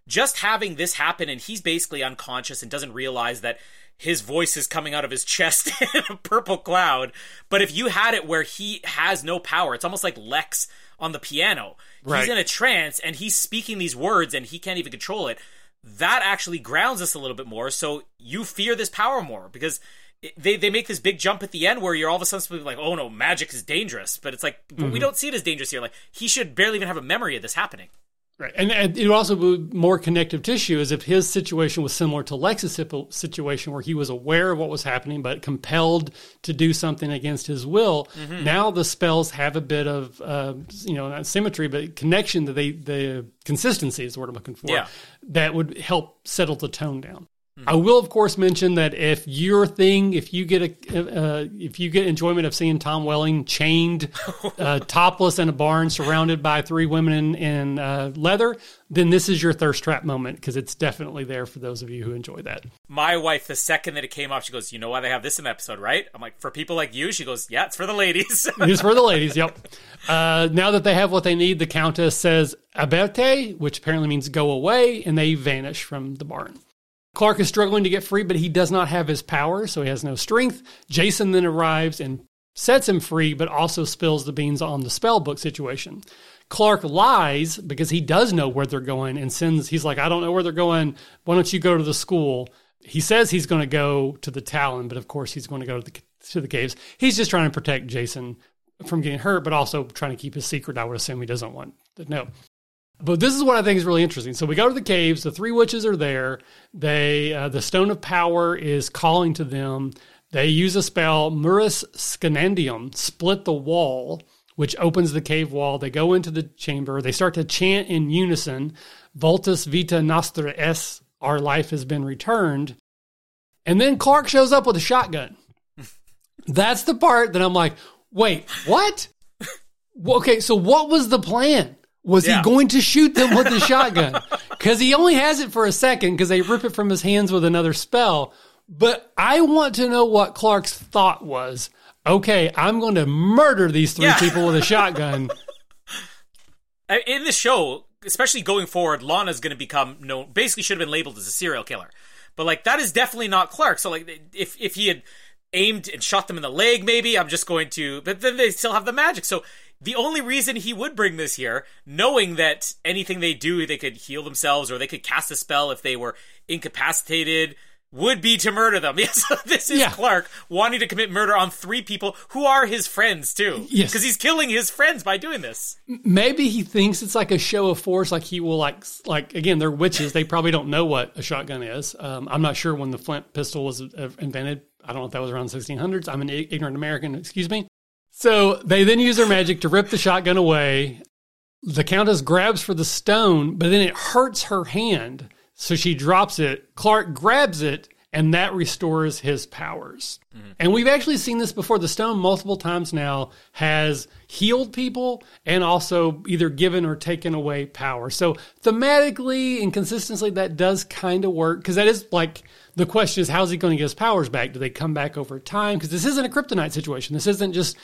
Just having this happen, and he's basically unconscious and doesn't realize that his voice is coming out of his chest in a purple cloud. But if you had it where he has no power, it's almost like Lex on the piano. Right. He's in a trance, and he's speaking these words, and he can't even control it. That actually grounds us a little bit more, so you fear this power more, because they make this big jump at the end where you're all of a sudden oh no, magic is dangerous, but it's mm-hmm. we don't see it as dangerous here. He should barely even have a memory of this happening. Right, and it would also be more connective tissue, as if his situation was similar to Lex's situation, where he was aware of what was happening but compelled to do something against his will. Mm-hmm. Now the spells have a bit of not symmetry, but connection, that the consistency is the word I'm looking for. Yeah. That would help settle the tone down. Mm-hmm. I will, of course, mention that if you get enjoyment of seeing Tom Welling chained, topless in a barn, surrounded by three women in leather, then this is your thirst trap moment, because it's definitely there for those of you who enjoy that. My wife, the second that it came up, she goes, "You know why they have this in the episode, right?" I'm like, "For people like you?" She goes, "Yeah, it's for the ladies." It's for the ladies. Yep. Now that they have what they need, the Countess says "aberte," which apparently means "go away," and they vanish from the barn. Clark is struggling to get free, but he does not have his power, so he has no strength. Jason then arrives and sets him free, but also spills the beans on the spell book situation. Clark lies because he does know where they're going, and he's like, "I don't know where they're going. Why don't you go to the school?" He says he's going to go to the Talon, but of course he's going to go to the caves. He's just trying to protect Jason from getting hurt, but also trying to keep his secret. I would assume he doesn't want to know. But this is what I think is really interesting. So we go to the caves. The three witches are there. The Stone of Power is calling to them. They use a spell, Murus Scanandium, split the wall, which opens the cave wall. They go into the chamber. They start to chant in unison, Voltus Vita Nostra Es, our life has been returned. And then Clark shows up with a shotgun. That's the part that I'm like, wait, what? Okay, so what was the plan? Was he going to shoot them with the shotgun? Because he only has it for a second, because they rip it from his hands with another spell. But I want to know what Clark's thought was. Okay, I'm going to murder these three people with a shotgun. In the show, especially going forward, Lana's going to become known, basically should have been labeled as a serial killer. But that is definitely not Clark. So if he had aimed and shot them in the leg, maybe, I'm just going to... But then they still have the magic. So... the only reason he would bring this here, knowing that anything they do, they could heal themselves or they could cast a spell if they were incapacitated, would be to murder them. Yes, this is Clark wanting to commit murder on three people who are his friends, too. Yes. Because he's killing his friends by doing this. Maybe he thinks it's a show of force, he will, again, they're witches. They probably don't know what a shotgun is. I'm not sure when the flint pistol was invented. I don't know if that was around the 1600s. I'm an ignorant American, excuse me. So they then use their magic to rip the shotgun away. The Countess grabs for the stone, but then it hurts her hand, so she drops it. Clark grabs it, and that restores his powers. Mm-hmm. And we've actually seen this before. The stone multiple times now has healed people and also either given or taken away power. So thematically and consistently, that does kind of work, because that is like... The question is, how's he going to get his powers back? Do they come back over time? Because this isn't a kryptonite situation. This isn't just,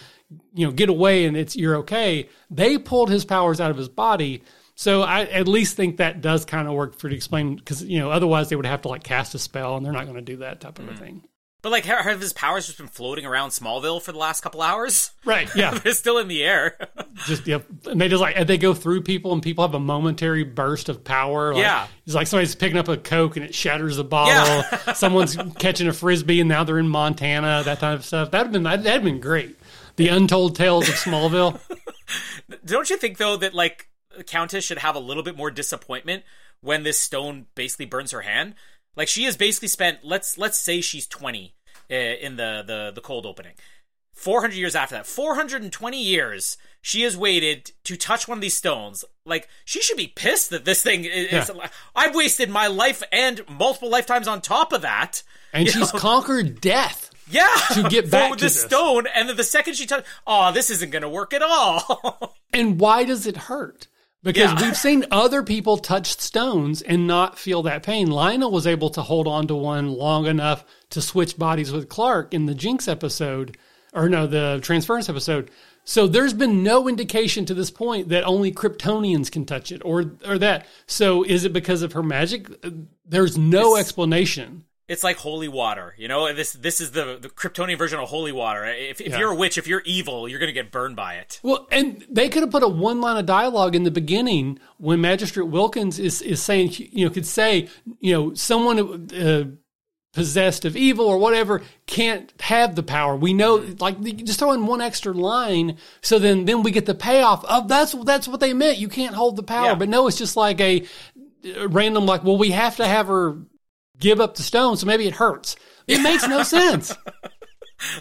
you know, get away and it's you're okay. They pulled his powers out of his body. So I at least think that does kind of work for to explain, because, you know, otherwise they would have to like cast a spell, and they're not going to do that type of a thing. But like, have his powers just been floating around Smallville for the last couple hours? Right, yeah. They're still in the air. Just, yep. And they just like, and they go through people, and people have a momentary burst of power. Like, yeah. It's like somebody's picking up a Coke and it shatters the bottle. Yeah. Someone's catching a Frisbee and now they're in Montana, that type of stuff. That'd been great. The untold tales of Smallville. Don't you think, though, that like Countess should have a little bit more disappointment when this stone basically burns her hand? Like, she has basically spent, let's say she's 20 in the cold opening. 400 years after that, 420 years, she has waited to touch one of these stones. Like, she should be pissed that this thing is... Yeah. I've wasted my life and multiple lifetimes on top of that. And she's conquered death. Yeah. To get back to this stone. And then the second she touched, oh, this isn't going to work at all. And why does it hurt? Because we've seen other people touch stones and not feel that pain. Lionel was able to hold on to one long enough to switch bodies with Clark in the Jinx episode, or no, the Transference episode. So there's been no indication to this point that only Kryptonians can touch it or that. So is it because of her magic? There's no explanation. It's like holy water, you know? This is the Kryptonian version of holy water. If you're a witch, if you're evil, you're going to get burned by it. Well, and they could have put a one line of dialogue in the beginning when Magistrate Wilkins is saying, you know, could say, you know, someone possessed of evil or whatever can't have the power. We know, like, just throw in one extra line, so then we get the payoff of that's what they meant. You can't hold the power. Yeah. But no, it's just like a random, like, well, we have to have her give up the stone, so maybe it hurts. It makes no sense.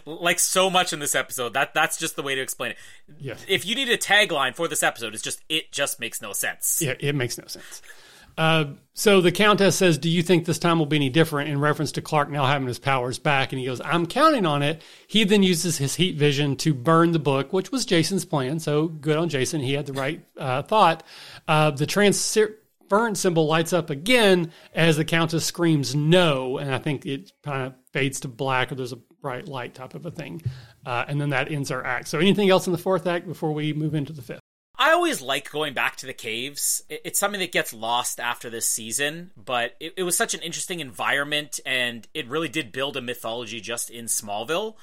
Like so much in this episode, that's just the way to explain it. Yeah. If you need a tagline for this episode, it's just, it just makes no sense. Yeah, it makes no sense. So the Countess says, do you think this time will be any different, in reference to Clark now having his powers back? And he goes, I'm counting on it. He then uses his heat vision to burn the book, which was Jason's plan. So good on Jason. He had the right thought. The burn symbol lights up again as the Countess screams no, and I think it kind of fades to black, or there's a bright light type of a thing, and then that ends our act. So anything else in the fourth act before we move into the fifth? I always like going back to the caves. It's something that gets lost after this season, but it was such an interesting environment, and it really did build a mythology just in Smallville.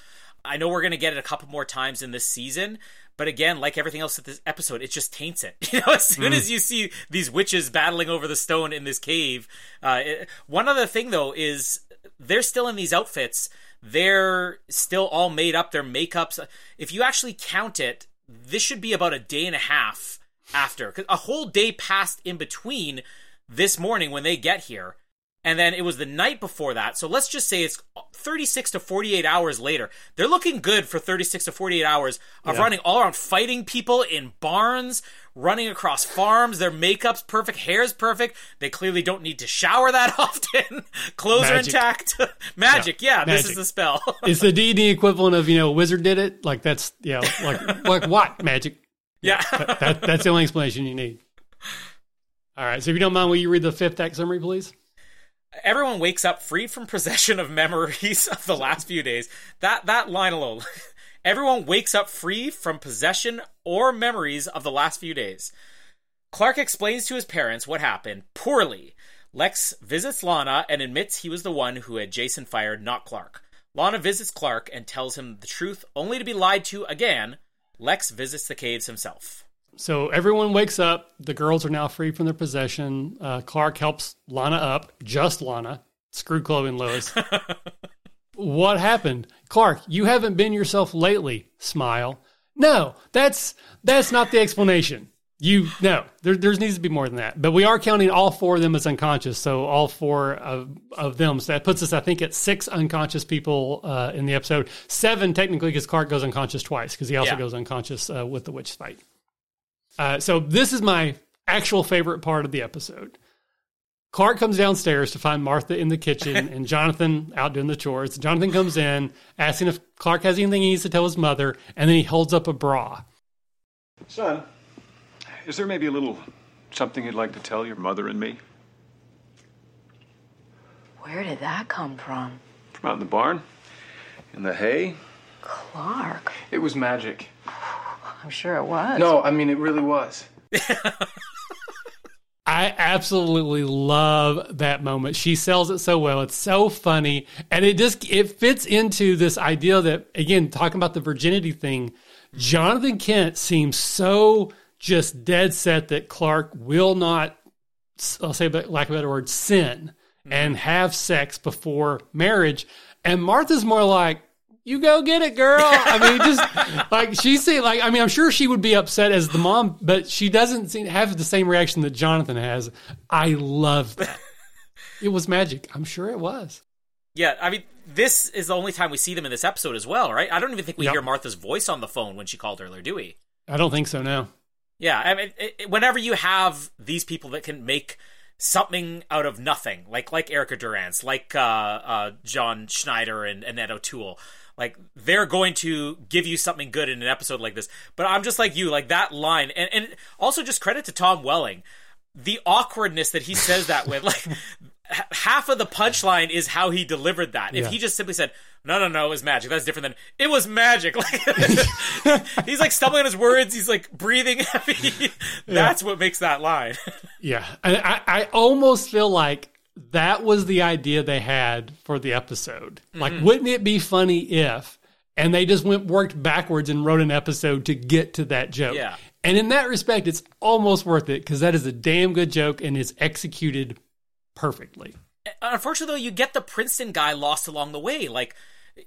I know we're going to get it a couple more times in this season, but again, like everything else in this episode, it just taints it. You know, as soon as you see these witches battling over the stone in this cave. One other thing, though, is they're still in these outfits. They're still all made up. Their makeups, if you actually count it, this should be about a day and a half after. 'Cause a whole day passed in between this morning when they get here, and then it was the night before that. So let's just say it's 36 to 48 hours later. They're looking good for 36 to 48 hours of running all around, fighting people in barns, running across farms. Their makeup's perfect. Hair's perfect. They clearly don't need to shower that often. Clothes Magic. Are intact. Magic, yeah. Magic. This is the spell. It's the D&D equivalent of, you know, wizard did it. Like, that's, yeah, like what? Magic. Yeah. That's the only explanation you need. All right. So if you don't mind, will you read the fifth act summary, please? Everyone wakes up free from possession of memories of the last few days. That line alone. Everyone wakes up free from possession or memories of the last few days. Clark explains to his parents what happened poorly. Lex visits Lana and admits he was the one who had Jason fired, not Clark. Lana visits Clark and tells him the truth, only to be lied to again. Lex visits the caves himself. So everyone wakes up. The girls are now free from their possession. Clark helps Lana up. Just Lana. Screw Chloe and Lois. What happened? Clark, you haven't been yourself lately. Smile. No, that's not the explanation. There needs to be more than that. But we are counting all four of them as unconscious. So all four of them. So that puts us, I think, at six unconscious people in the episode. Seven, technically, because Clark goes unconscious twice, because he also goes unconscious with the witch fight. So this is my actual favorite part of the episode. Clark comes downstairs to find Martha in the kitchen and Jonathan out doing the chores. Jonathan comes in, asking if Clark has anything he needs to tell his mother, and then he holds up a bra. Son, is there maybe a little something you'd like to tell your mother and me? Where did that come from? From out in the barn, in the hay. Clark. It was magic. I'm sure it was. No, I mean, it really was. I absolutely love that moment. She sells it so well. It's so funny. And it fits into this idea that, again, talking about the virginity thing, Jonathan Kent seems so just dead set that Clark will not, I'll say, but lack of a better word, sin and have sex before marriage. And Martha's more like, you go get it, girl. I mean, just like she seemed like, I mean, I'm sure she would be upset as the mom, but she doesn't seem to have the same reaction that Jonathan has. I love that. It was magic. I'm sure it was. Yeah. I mean, this is the only time we see them in this episode as well, right? I don't even think we hear Martha's voice on the phone when she called earlier, do we? I don't think so, no. Yeah. I mean, whenever you have these people that can make something out of nothing, like Erica Durance, like John Schneider and Annette O'Toole, like, they're going to give you something good in an episode like this. But I'm just like you, like, that line. And also just credit to Tom Welling. The awkwardness that he says that with, like, half of the punchline is how he delivered that. Yeah. If he just simply said, no, it was magic, that's different than, it was magic. Like, he's, like, stumbling on his words. He's, like, breathing heavy. That's what makes that line. Yeah. I almost feel like that was the idea they had for the episode. Like, wouldn't it be funny if, and they just worked backwards and wrote an episode to get to that joke. Yeah. And in that respect, it's almost worth it, because that is a damn good joke and it's executed perfectly. Unfortunately, though, you get the Princeton guy lost along the way. Like,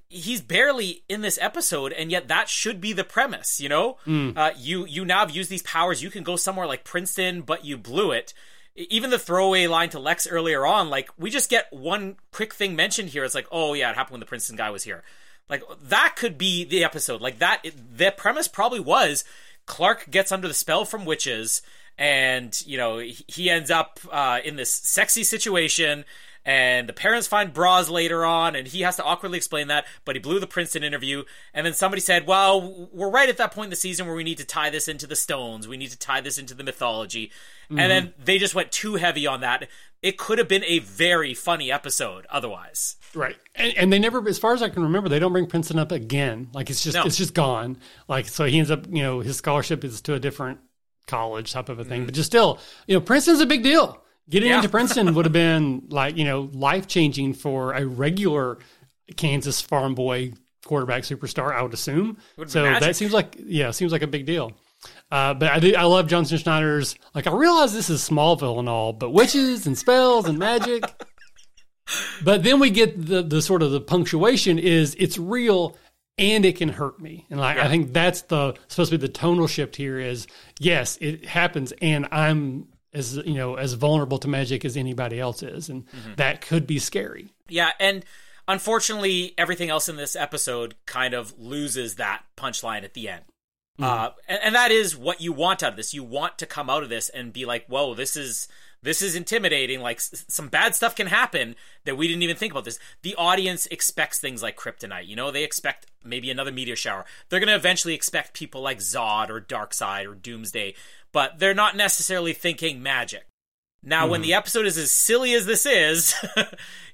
he's barely in this episode, and yet that should be the premise, you know? You now have used these powers. You can go somewhere like Princeton, but you blew it. Even the throwaway line to Lex earlier on, like, we just get one quick thing mentioned here. It's like, oh, yeah, it happened when the Princeton guy was here. Like, that could be the episode. Like, the premise probably was Clark gets under the spell from witches, and, you know, he ends up in this sexy situation, and the parents find bras later on, and he has to awkwardly explain that, but he blew the Princeton interview. And then somebody said, well, we're right at that point in the season where we need to tie this into the stones. We need to tie this into the mythology. Mm-hmm. And then they just went too heavy on that. It could have been a very funny episode otherwise. Right. And they never, as far as I can remember, they don't bring Princeton up again. Like, it's just gone. Like, so he ends up, you know, his scholarship is to a different college type of a thing. Mm-hmm. But just still, you know, Princeton's a big deal. Getting into Princeton would have been, like, you know, life-changing for a regular Kansas farm boy quarterback superstar, I would assume. So that seems like a big deal. But I love Johnson Schneider's, like, I realize this is Smallville and all, but witches and spells and magic. But then we get the sort of the punctuation is, it's real and it can hurt me. And, like, I think that's supposed to be the tonal shift here is, yes, it happens and I'm, as you know, as vulnerable to magic as anybody else is. And that could be scary. Yeah. And unfortunately, everything else in this episode kind of loses that punchline at the end. Mm-hmm. And that is what you want out of this. You want to come out of this and be like, whoa, this is intimidating. Like, some bad stuff can happen that we didn't even think about this. The audience expects things like kryptonite. You know, they expect maybe another meteor shower. They're going to eventually expect people like Zod or Darkseid or Doomsday, but they're not necessarily thinking magic. Now, when the episode is as silly as this is,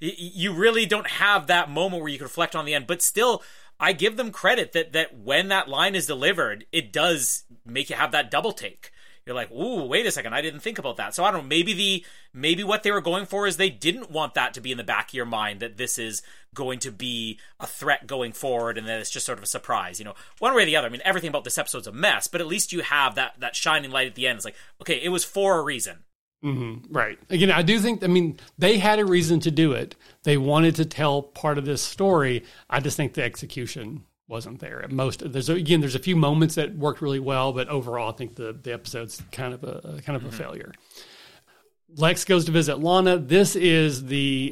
you really don't have that moment where you can reflect on the end. But still, I give them credit that when that line is delivered, it does make you have that double take. You're like, ooh, wait a second, I didn't think about that. So I don't know, maybe what they were going for is they didn't want that to be in the back of your mind, that this is going to be a threat going forward and that it's just sort of a surprise, you know, one way or the other. I mean, everything about this episode's a mess, but at least you have that shining light at the end. It's like, okay, it was for a reason. Mm-hmm, right. Again, I do think, I mean, they had a reason to do it. They wanted to tell part of this story. I just think the execution wasn't there at most. There's a few moments that worked really well, but overall I think the episode's kind of a failure. Lex goes to visit Lana. This is the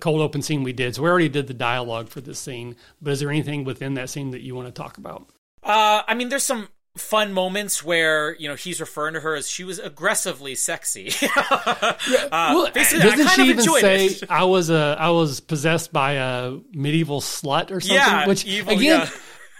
cold open scene we did. So we already did the dialogue for this scene, but is there anything within that scene that you want to talk about? I mean, there's some fun moments where, you know, he's referring to her as she was aggressively sexy. Doesn't she even say it. I was possessed by a medieval slut or something? Yeah, which evil, again,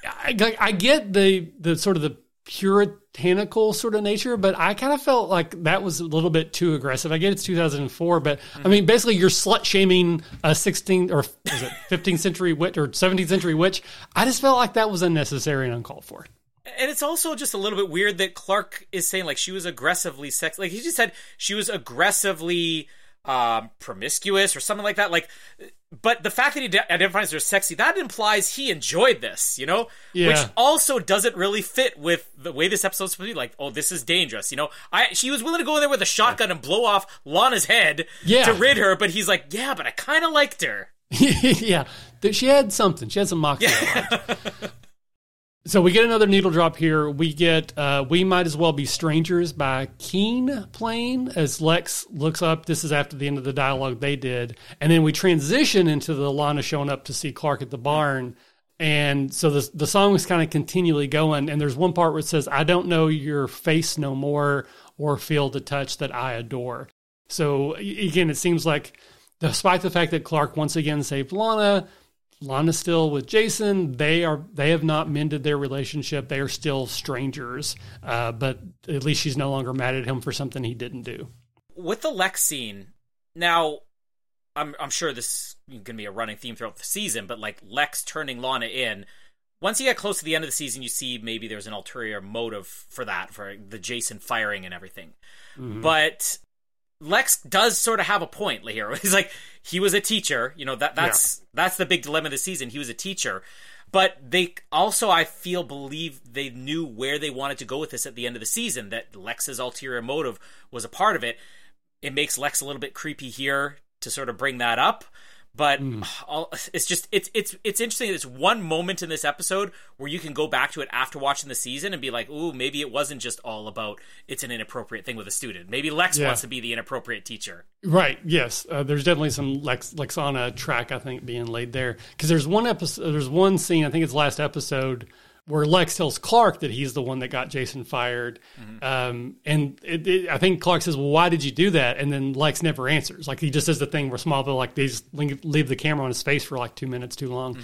yeah. I get the sort of the puritanical sort of nature, but I kind of felt like that was a little bit too aggressive. I get it's 2004, but I mean, basically you're slut shaming a 15th century witch or 17th century witch. I just felt like that was unnecessary and uncalled for. And it's also just a little bit weird that Clark is saying, like, she was aggressively sexy. Like, he just said she was aggressively promiscuous or something like that. Like, but the fact that he identifies her as sexy, that implies he enjoyed this, you know? Yeah. Which also doesn't really fit with the way this episode's supposed to be. Like, oh, this is dangerous, you know? She was willing to go in there with a shotgun and blow off Lana's head to rid her, but he's like, yeah, but I kind of liked her. Yeah. She had something. She had some moxie. Yeah. So we get another needle drop here. We get We Might As Well Be Strangers by Keen playing as Lex looks up. This is after the end of the dialogue they did. And then we transition into the Lana showing up to see Clark at the barn. And so the song is kind of continually going. And there's one part where it says, I don't know your face no more or feel the touch that I adore. So again, it seems like despite the fact that Clark once again saved Lana's still with Jason. They have not mended their relationship. They are still strangers, but at least she's no longer mad at him for something he didn't do. With the Lex scene, now I'm sure this is gonna be a running theme throughout the season, but like Lex turning Lana in. Once you get close to the end of the season, you see maybe there's an ulterior motive for that, for the Jason firing and everything. Mm-hmm. But Lex does sort of have a point here. He's like, he was a teacher. You know, that's the big dilemma this season. He was a teacher. But they also, I feel, believe they knew where they wanted to go with this at the end of the season, that Lex's ulterior motive was a part of it. It makes Lex a little bit creepy here to sort of bring that up. But it's just, it's interesting. It's one moment in this episode where you can go back to it after watching the season and be like, ooh, maybe it wasn't just all about it's an inappropriate thing with a student. Maybe Lex wants to be the inappropriate teacher. Right. Yes. There's definitely some Lexana track, I think, being laid there. Cause there's one episode, there's one scene, I think it's last episode, where Lex tells Clark that he's the one that got Jason fired. Mm-hmm. And I think Clark says, well, why did you do that? And then Lex never answers. Like, he just does the thing where Smallville, like, they just leave the camera on his face for like 2 minutes too long.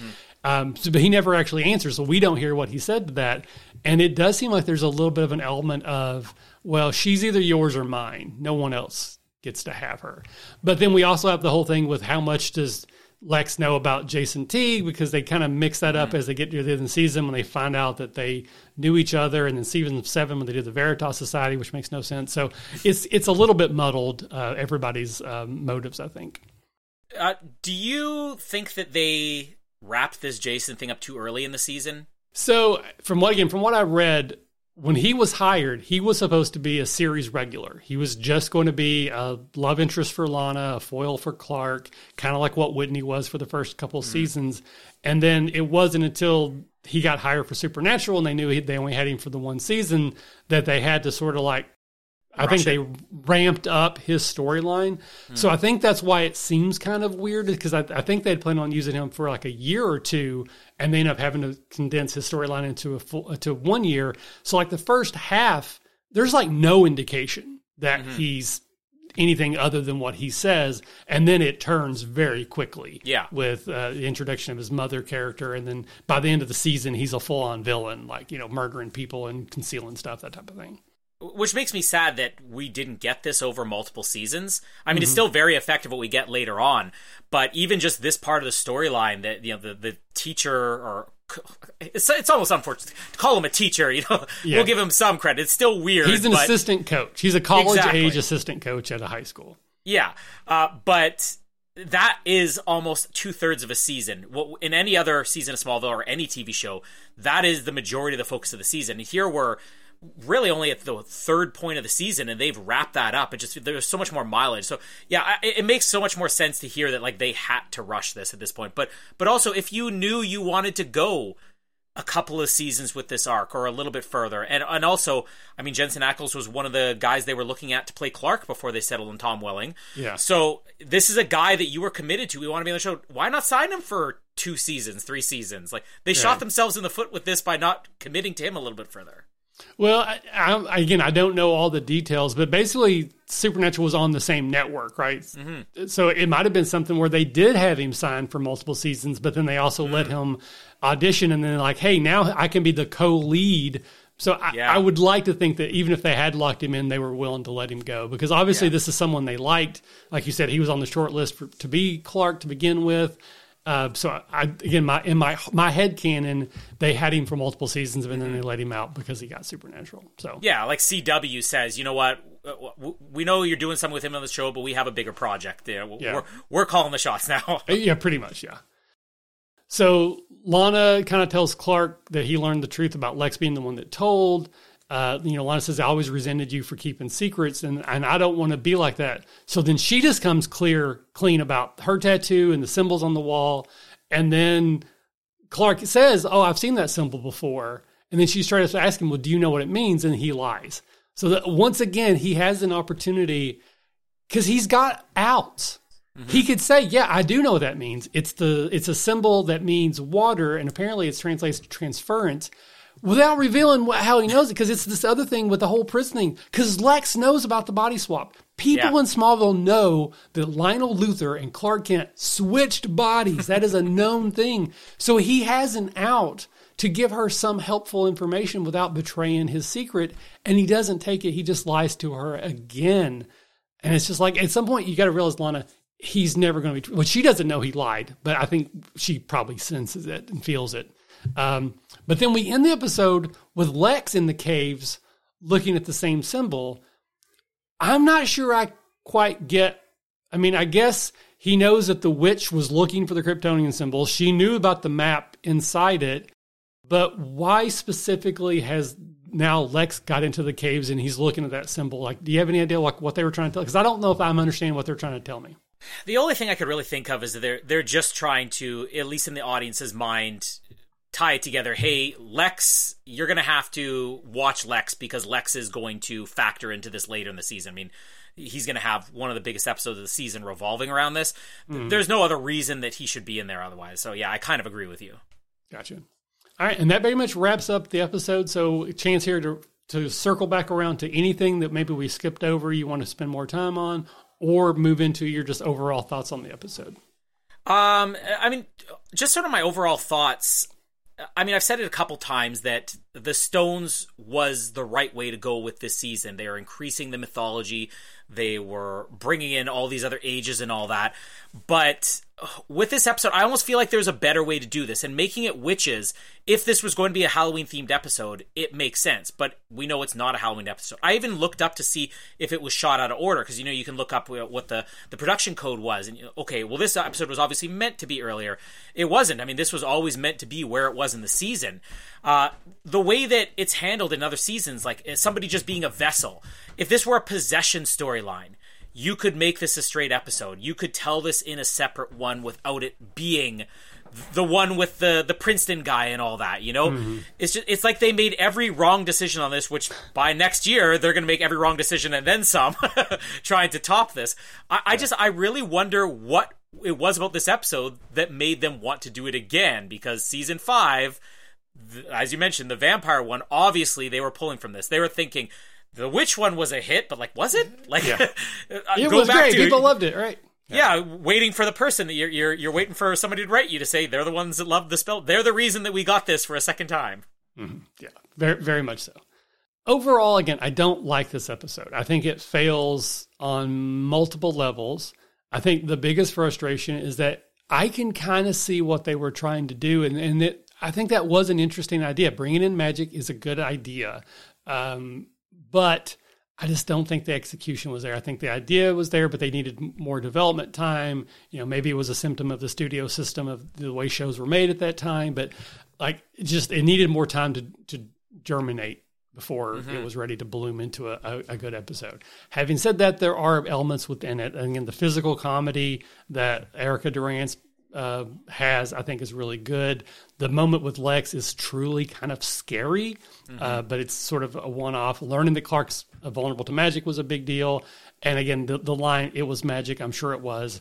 Mm-hmm. But he never actually answers. So we don't hear what he said to that. And it does seem like there's a little bit of an element of, well, she's either yours or mine. No one else gets to have her. But then we also have the whole thing with how much does Lex know about Jason Teague, because they kind of mix that up as they get to the end of the season when they find out that they knew each other, and then season 7 when they did the Veritas Society, which makes no sense. So it's a little bit muddled, everybody's motives, I think. Do you think that they wrapped this Jason thing up too early in the season? So from what I read, when he was hired, he was supposed to be a series regular. He was just going to be a love interest for Lana, a foil for Clark, kind of like what Whitney was for the first couple of seasons. And then it wasn't until he got hired for Supernatural and they knew they only had him for the one season that they had to sort of like, I think they ramped up his storyline. So I think that's why it seems kind of weird, because I think they'd planned on using him for like a year or two, and they end up having to condense his storyline into to 1 year. So like the first half, there's like no indication that he's anything other than what he says. And then it turns very quickly with the introduction of his mother character. And then by the end of the season, he's a full on villain, like, you know, murdering people and concealing stuff, that type of thing. Which makes me sad that we didn't get this over multiple seasons. I mean, it's still very effective what we get later on, but even just this part of the storyline that, you know, the teacher, or it's almost unfortunate to call him a teacher, you know, we'll give him some credit. It's still weird. He's an assistant coach. He's a college age assistant coach at a high school. Yeah. But that is almost 2/3 of a season. In any other season of Smallville or any TV show, that is the majority of the focus of the season. And here we're really only at the third point of the season, and they've wrapped that up. It just, there's so much more mileage. So yeah, it makes so much more sense to hear that like they had to rush this at this point. But also, if you knew you wanted to go a couple of seasons with this arc or a little bit further, and also, I mean, Jensen Ackles was one of the guys they were looking at to play Clark before they settled on Tom Welling. Yeah. So this is a guy that you were committed to. We want to be on the show. Why not sign him for 2 seasons, 3 seasons? Like, they shot themselves in the foot with this by not committing to him a little bit further. Well, I don't know all the details, but basically Supernatural was on the same network, right? Mm-hmm. So it might have been something where they did have him sign for multiple seasons, but then they also let him audition, and then like, hey, now I can be the co-lead. So I would like to think that even if they had locked him in, they were willing to let him go, because obviously this is someone they liked. Like you said, he was on the short list to be Clark to begin with. So my headcanon, they had him for multiple seasons, and then they let him out because he got Supernatural. So yeah, like CW says, you know what? We know you're doing something with him on the show, but we have a bigger project. Yeah, we're calling the shots now. Yeah, pretty much. Yeah. So Lana kind of tells Clark that he learned the truth about Lex being the one that told. Lana says, I always resented you for keeping secrets, and I don't want to be like that. So then she just comes clean about her tattoo and the symbols on the wall. And then Clark says, oh, I've seen that symbol before. And then she starts to ask him, well, do you know what it means? And he lies. So that, once again, he has an opportunity because he's got out. Mm-hmm. He could say, yeah, I do know what that means. It's a symbol that means water, and apparently it translates to transference, without revealing how he knows it, because it's this other thing with the whole prison thing. Because Lex knows about the body swap. People in Smallville know that Lionel Luthor and Clark Kent switched bodies. That is a known thing. So he has an out to give her some helpful information without betraying his secret, and he doesn't take it. He just lies to her again. And it's just like, at some point, you got to realize, Lana, he's never going to be... Well, she doesn't know he lied, but I think she probably senses it and feels it. But then we end the episode with Lex in the caves looking at the same symbol. I'm not sure I quite get... I mean, I guess he knows that the witch was looking for the Kryptonian symbol. She knew about the map inside it. But why specifically has now Lex got into the caves and he's looking at that symbol? Like, do you have any idea like what they were trying to tell? Because I don't know if I'm understanding what they're trying to tell me. The only thing I could really think of is that they're just trying to, at least in the audience's mind... tie it together. Hey, Lex, you're going to have to watch Lex because Lex is going to factor into this later in the season. I mean, he's going to have one of the biggest episodes of the season revolving around this. Mm-hmm. There's no other reason that he should be in there otherwise. So yeah, I kind of agree with you. Gotcha. All right. And that very much wraps up the episode. So chance here to circle back around to anything that maybe we skipped over, you want to spend more time on, or move into your just overall thoughts on the episode. I mean, just sort of my overall thoughts. I mean, I've said it a couple times that the Stones was the right way to go with this season. They are increasing the mythology. They were bringing in all these other ages and all that. But with this episode, I almost feel like there's a better way to do this. And making it witches, if this was going to be a Halloween-themed episode, it makes sense. But we know it's not a Halloween episode. I even looked up to see if it was shot out of order. Because, you know, you can look up what the production code was. And, okay, well, this episode was obviously meant to be earlier. It wasn't. I mean, this was always meant to be where it was in the season. The way that it's handled in other seasons, like somebody just being a vessel. If this were a possession storyline, you could make this a straight episode. You could tell this in a separate one without it being the one with the Princeton guy and all that, you know? Mm-hmm. It's like they made every wrong decision on this, which by next year, they're going to make every wrong decision and then some trying to top this. I really wonder what it was about this episode that made them want to do it again, because season 5, as you mentioned, the vampire one, obviously they were pulling from this. They were thinking... The witch one was a hit, but like, was it? Like, it was great. People loved it, right? Yeah, waiting for the person that you're waiting for somebody to write you to say they're the ones that loved the spell. They're the reason that we got this for a second time. Mm-hmm. Yeah, very, very much so. Overall, again, I don't like this episode. I think it fails on multiple levels. I think the biggest frustration is that I can kind of see what they were trying to do, and I think that was an interesting idea. Bringing in magic is a good idea. But I just don't think the execution was there. I think the idea was there, but they needed more development time. You know, maybe it was a symptom of the studio system of the way shows were made at that time, but like just it needed more time to germinate before it was ready to bloom into a good episode. Having said that, there are elements within it. And again, the physical comedy that Erica Durance has, I think, is really good. The moment with Lex is truly kind of scary, but it's sort of a one-off. Learning that Clark's vulnerable to magic was a big deal. And again, the line, it was magic, I'm sure it was.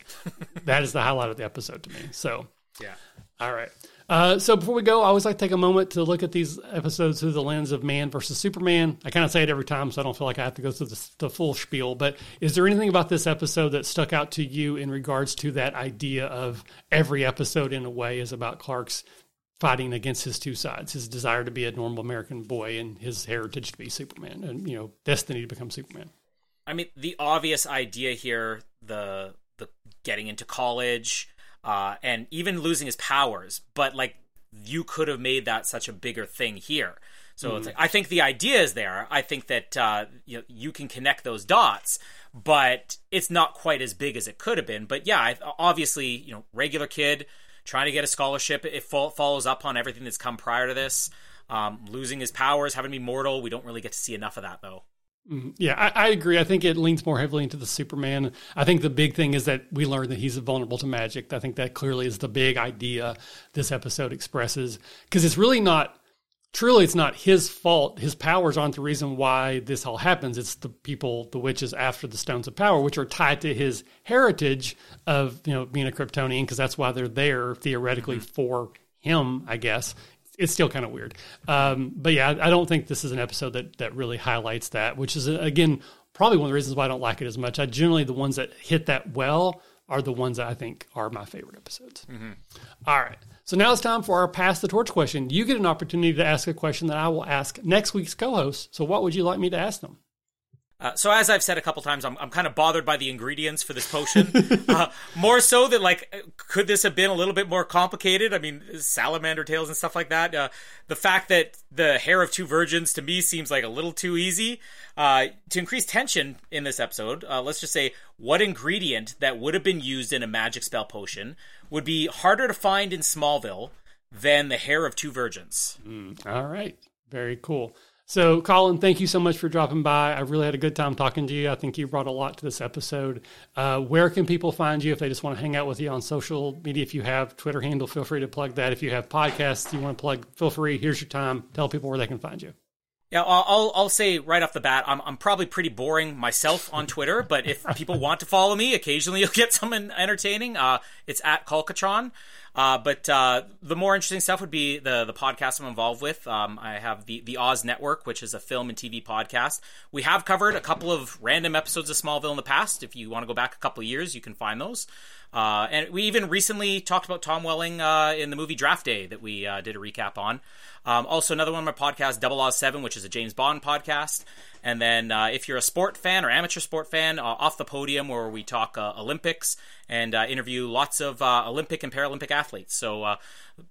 That is the highlight of the episode to me. So, yeah. All right. So before we go, I always like to take a moment to look at these episodes through the lens of Man versus Superman. I kind of say it every time, so I don't feel like I have to go through the full spiel. But is there anything about this episode that stuck out to you in regards to that idea of every episode in a way is about Clark's fighting against his two sides, his desire to be a normal American boy and his heritage to be Superman and, you know, destiny to become Superman? I mean, the obvious idea here, the getting into college, and even losing his powers, but like you could have made that such a bigger thing here. So It's like, I think the idea is there. I think that you can connect those dots, but it's not quite as big as it could have been. But yeah, obviously, regular kid trying to get a scholarship. It follows up on everything that's come prior to this. Losing his powers, having to be mortal. We don't really get to see enough of that though. Yeah, I agree. I think it leans more heavily into the Superman. I think the big thing is that we learn that he's vulnerable to magic. I think that clearly is the big idea this episode expresses, because it's really not, truly, it's not his fault. His powers aren't the reason why this all happens. It's the people, the witches after the Stones of Power, which are tied to his heritage of, being a Kryptonian, because that's why they're there theoretically for him, I guess. It's still kind of weird. But yeah, I don't think this is an episode that really highlights that, which is, again, probably one of the reasons why I don't like it as much. Generally, the ones that hit that well are the ones that I think are my favorite episodes. Mm-hmm. All right. So now it's time for our Pass the Torch question. You get an opportunity to ask a question that I will ask next week's co-host. So what would you like me to ask them? So as I've said a couple times, I'm kind of bothered by the ingredients for this potion, more so than could this have been a little bit more complicated? I mean, salamander tails and stuff like that. The fact that the hair of two virgins to me seems like a little too easy. To increase tension in this episode, let's just say, what ingredient that would have been used in a magic spell potion would be harder to find in Smallville than the hair of two virgins? All right. Very cool. So, Colin, thank you so much for dropping by. I really had a good time talking to you. I think you brought a lot to this episode. Where can people find you if they just want to hang out with you on social media? If you have Twitter handle, feel free to plug that. If you have podcasts you want to plug, feel free. Here's your time. Tell people where they can find you. Yeah, I'll say right off the bat, I'm probably pretty boring myself on Twitter, but if people want to follow me, occasionally you'll get someone entertaining. It's at Colcatron. But the more interesting stuff would be the podcast I'm involved with. I have the Oz Network, which is a film and TV podcast. We have covered a couple of random episodes of Smallville in the past. If you want to go back a couple of years, you can find those. And we even recently talked about Tom Welling in the movie Draft Day that we did a recap on. Also, another one of my podcasts, Double Oz 7, which is a James Bond podcast. And then if you're a sport fan or amateur sport fan, Off the Podium, where we talk Olympics and interview lots of Olympic and Paralympic athletes. So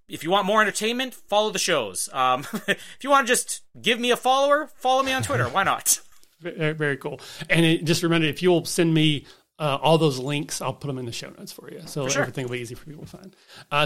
if you want more entertainment, follow the shows. If you want to just give me a follower, follow me on Twitter. Why not? Very cool. And just remember, if you'll send me all those links, I'll put them in the show notes for you. So for sure, Everything will be easy for people to find.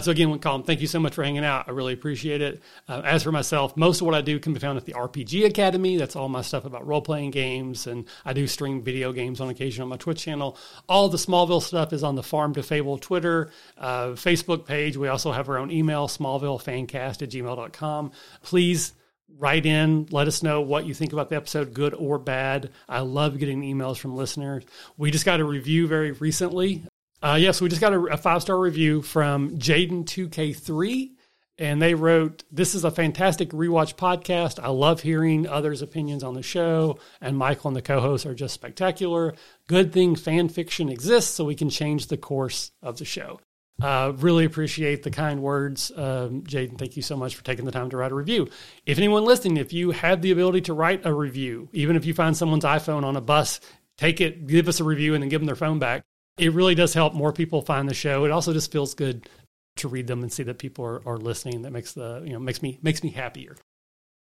So again, Colin, thank you so much for hanging out. I really appreciate it. As for myself, most of what I do can be found at the RPG Academy. That's all my stuff about role-playing games. And I do stream video games on occasion on my Twitch channel. All the Smallville stuff is on the Farm to Fable Twitter, Facebook page. We also have our own email, smallvillefancast@gmail.com. Please write in, let us know what you think about the episode, good or bad. I love getting emails from listeners. We just got a review very recently. So we just got a 5-star review from Jaden2K3, and they wrote, "This is a fantastic rewatch podcast. I love hearing others' opinions on the show, and Michael and the co-hosts are just spectacular. Good thing fan fiction exists so we can change the course of the show." Really appreciate the kind words. Jaden, thank you so much for taking the time to write a review. If anyone listening, if you have the ability to write a review, even if you find someone's iPhone on a bus, take it, give us a review, and then give them their phone back. It really does help more people find the show. It also just feels good to read them and see that people are listening. That makes makes me happier.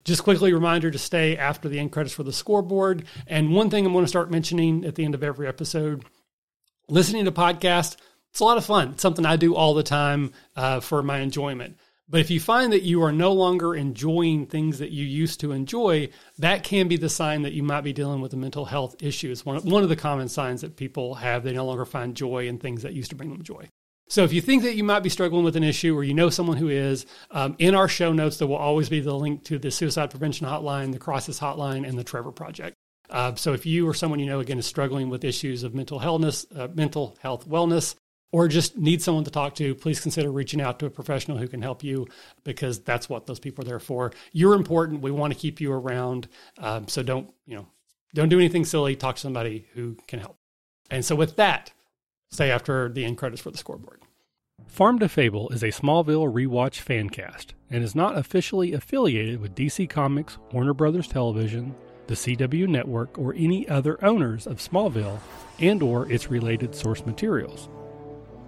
Just quickly, reminder to stay after the end credits for the scoreboard. And one thing I'm going to start mentioning at the end of every episode, listening to podcasts, it's a lot of fun. It's something I do all the time for my enjoyment. But if you find that you are no longer enjoying things that you used to enjoy, that can be the sign that you might be dealing with a mental health issue. It's one of the common signs that people have. They no longer find joy in things that used to bring them joy. So if you think that you might be struggling with an issue or you know someone who is, in our show notes, there will always be the link to the Suicide Prevention Hotline, the Crisis Hotline, and the Trevor Project. So if you or someone you know, again, is struggling with issues of mental health wellness, or just need someone to talk to, please consider reaching out to a professional who can help you, because that's what those people are there for. You're important. We want to keep you around. So don't do anything silly. Talk to somebody who can help. And so with that, stay after the end credits for the scoreboard. Farm to Fable is a Smallville rewatch fan cast and is not officially affiliated with DC Comics, Warner Brothers Television, the CW Network, or any other owners of Smallville and or its related source materials.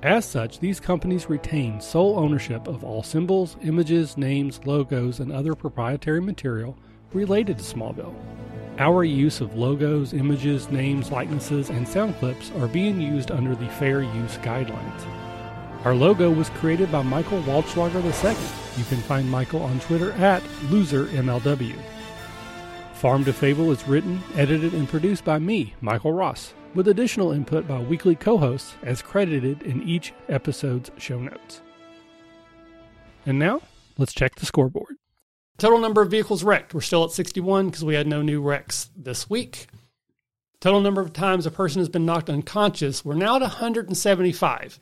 As such, these companies retain sole ownership of all symbols, images, names, logos, and other proprietary material related to Smallville. Our use of logos, images, names, likenesses, and sound clips are being used under the Fair Use Guidelines. Our logo was created by Michael Waldschlager II. You can find Michael on Twitter at LoserMLW. Farm to Fable is written, edited, and produced by me, Michael Ross, with additional input by weekly co-hosts as credited in each episode's show notes. And now, let's check the scoreboard. Total number of vehicles wrecked. We're still at 61 because we had no new wrecks this week. Total number of times a person has been knocked unconscious. We're now at 175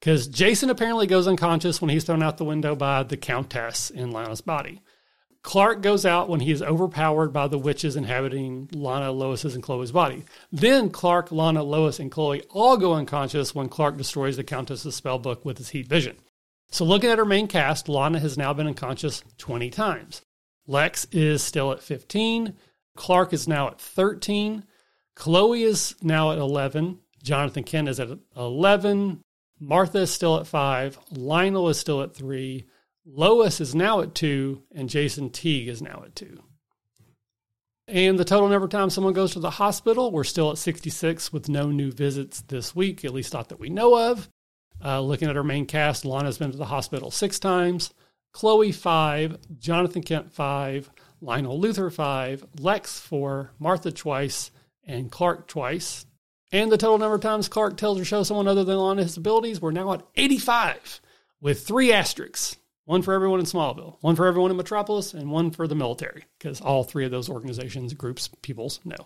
because Jason apparently goes unconscious when he's thrown out the window by the Countess in Lana's body. Clark goes out when he is overpowered by the witches inhabiting Lana, Lois's, and Chloe's body. Then Clark, Lana, Lois, and Chloe all go unconscious when Clark destroys the Countess's spell book with his heat vision. So looking at her main cast, Lana has now been unconscious 20 times. Lex is still at 15. Clark is now at 13. Chloe is now at 11. Jonathan Kent is at 11. Martha is still at 5. Lionel is still at 3. Lois is now at 2, and Jason Teague is now at 2. And the total number of times someone goes to the hospital, we're still at 66 with no new visits this week, at least not that we know of. Looking at our main cast, Lana's been to the hospital 6 times, Chloe 5, Jonathan Kent 5, Lionel Luther 5, Lex 4, Martha twice, and Clark twice. And the total number of times Clark tells or shows someone other than Lana his abilities, we're now at 85 with 3 asterisks. One for everyone in Smallville, one for everyone in Metropolis, and one for the military, because all 3 of those organizations, groups, peoples know.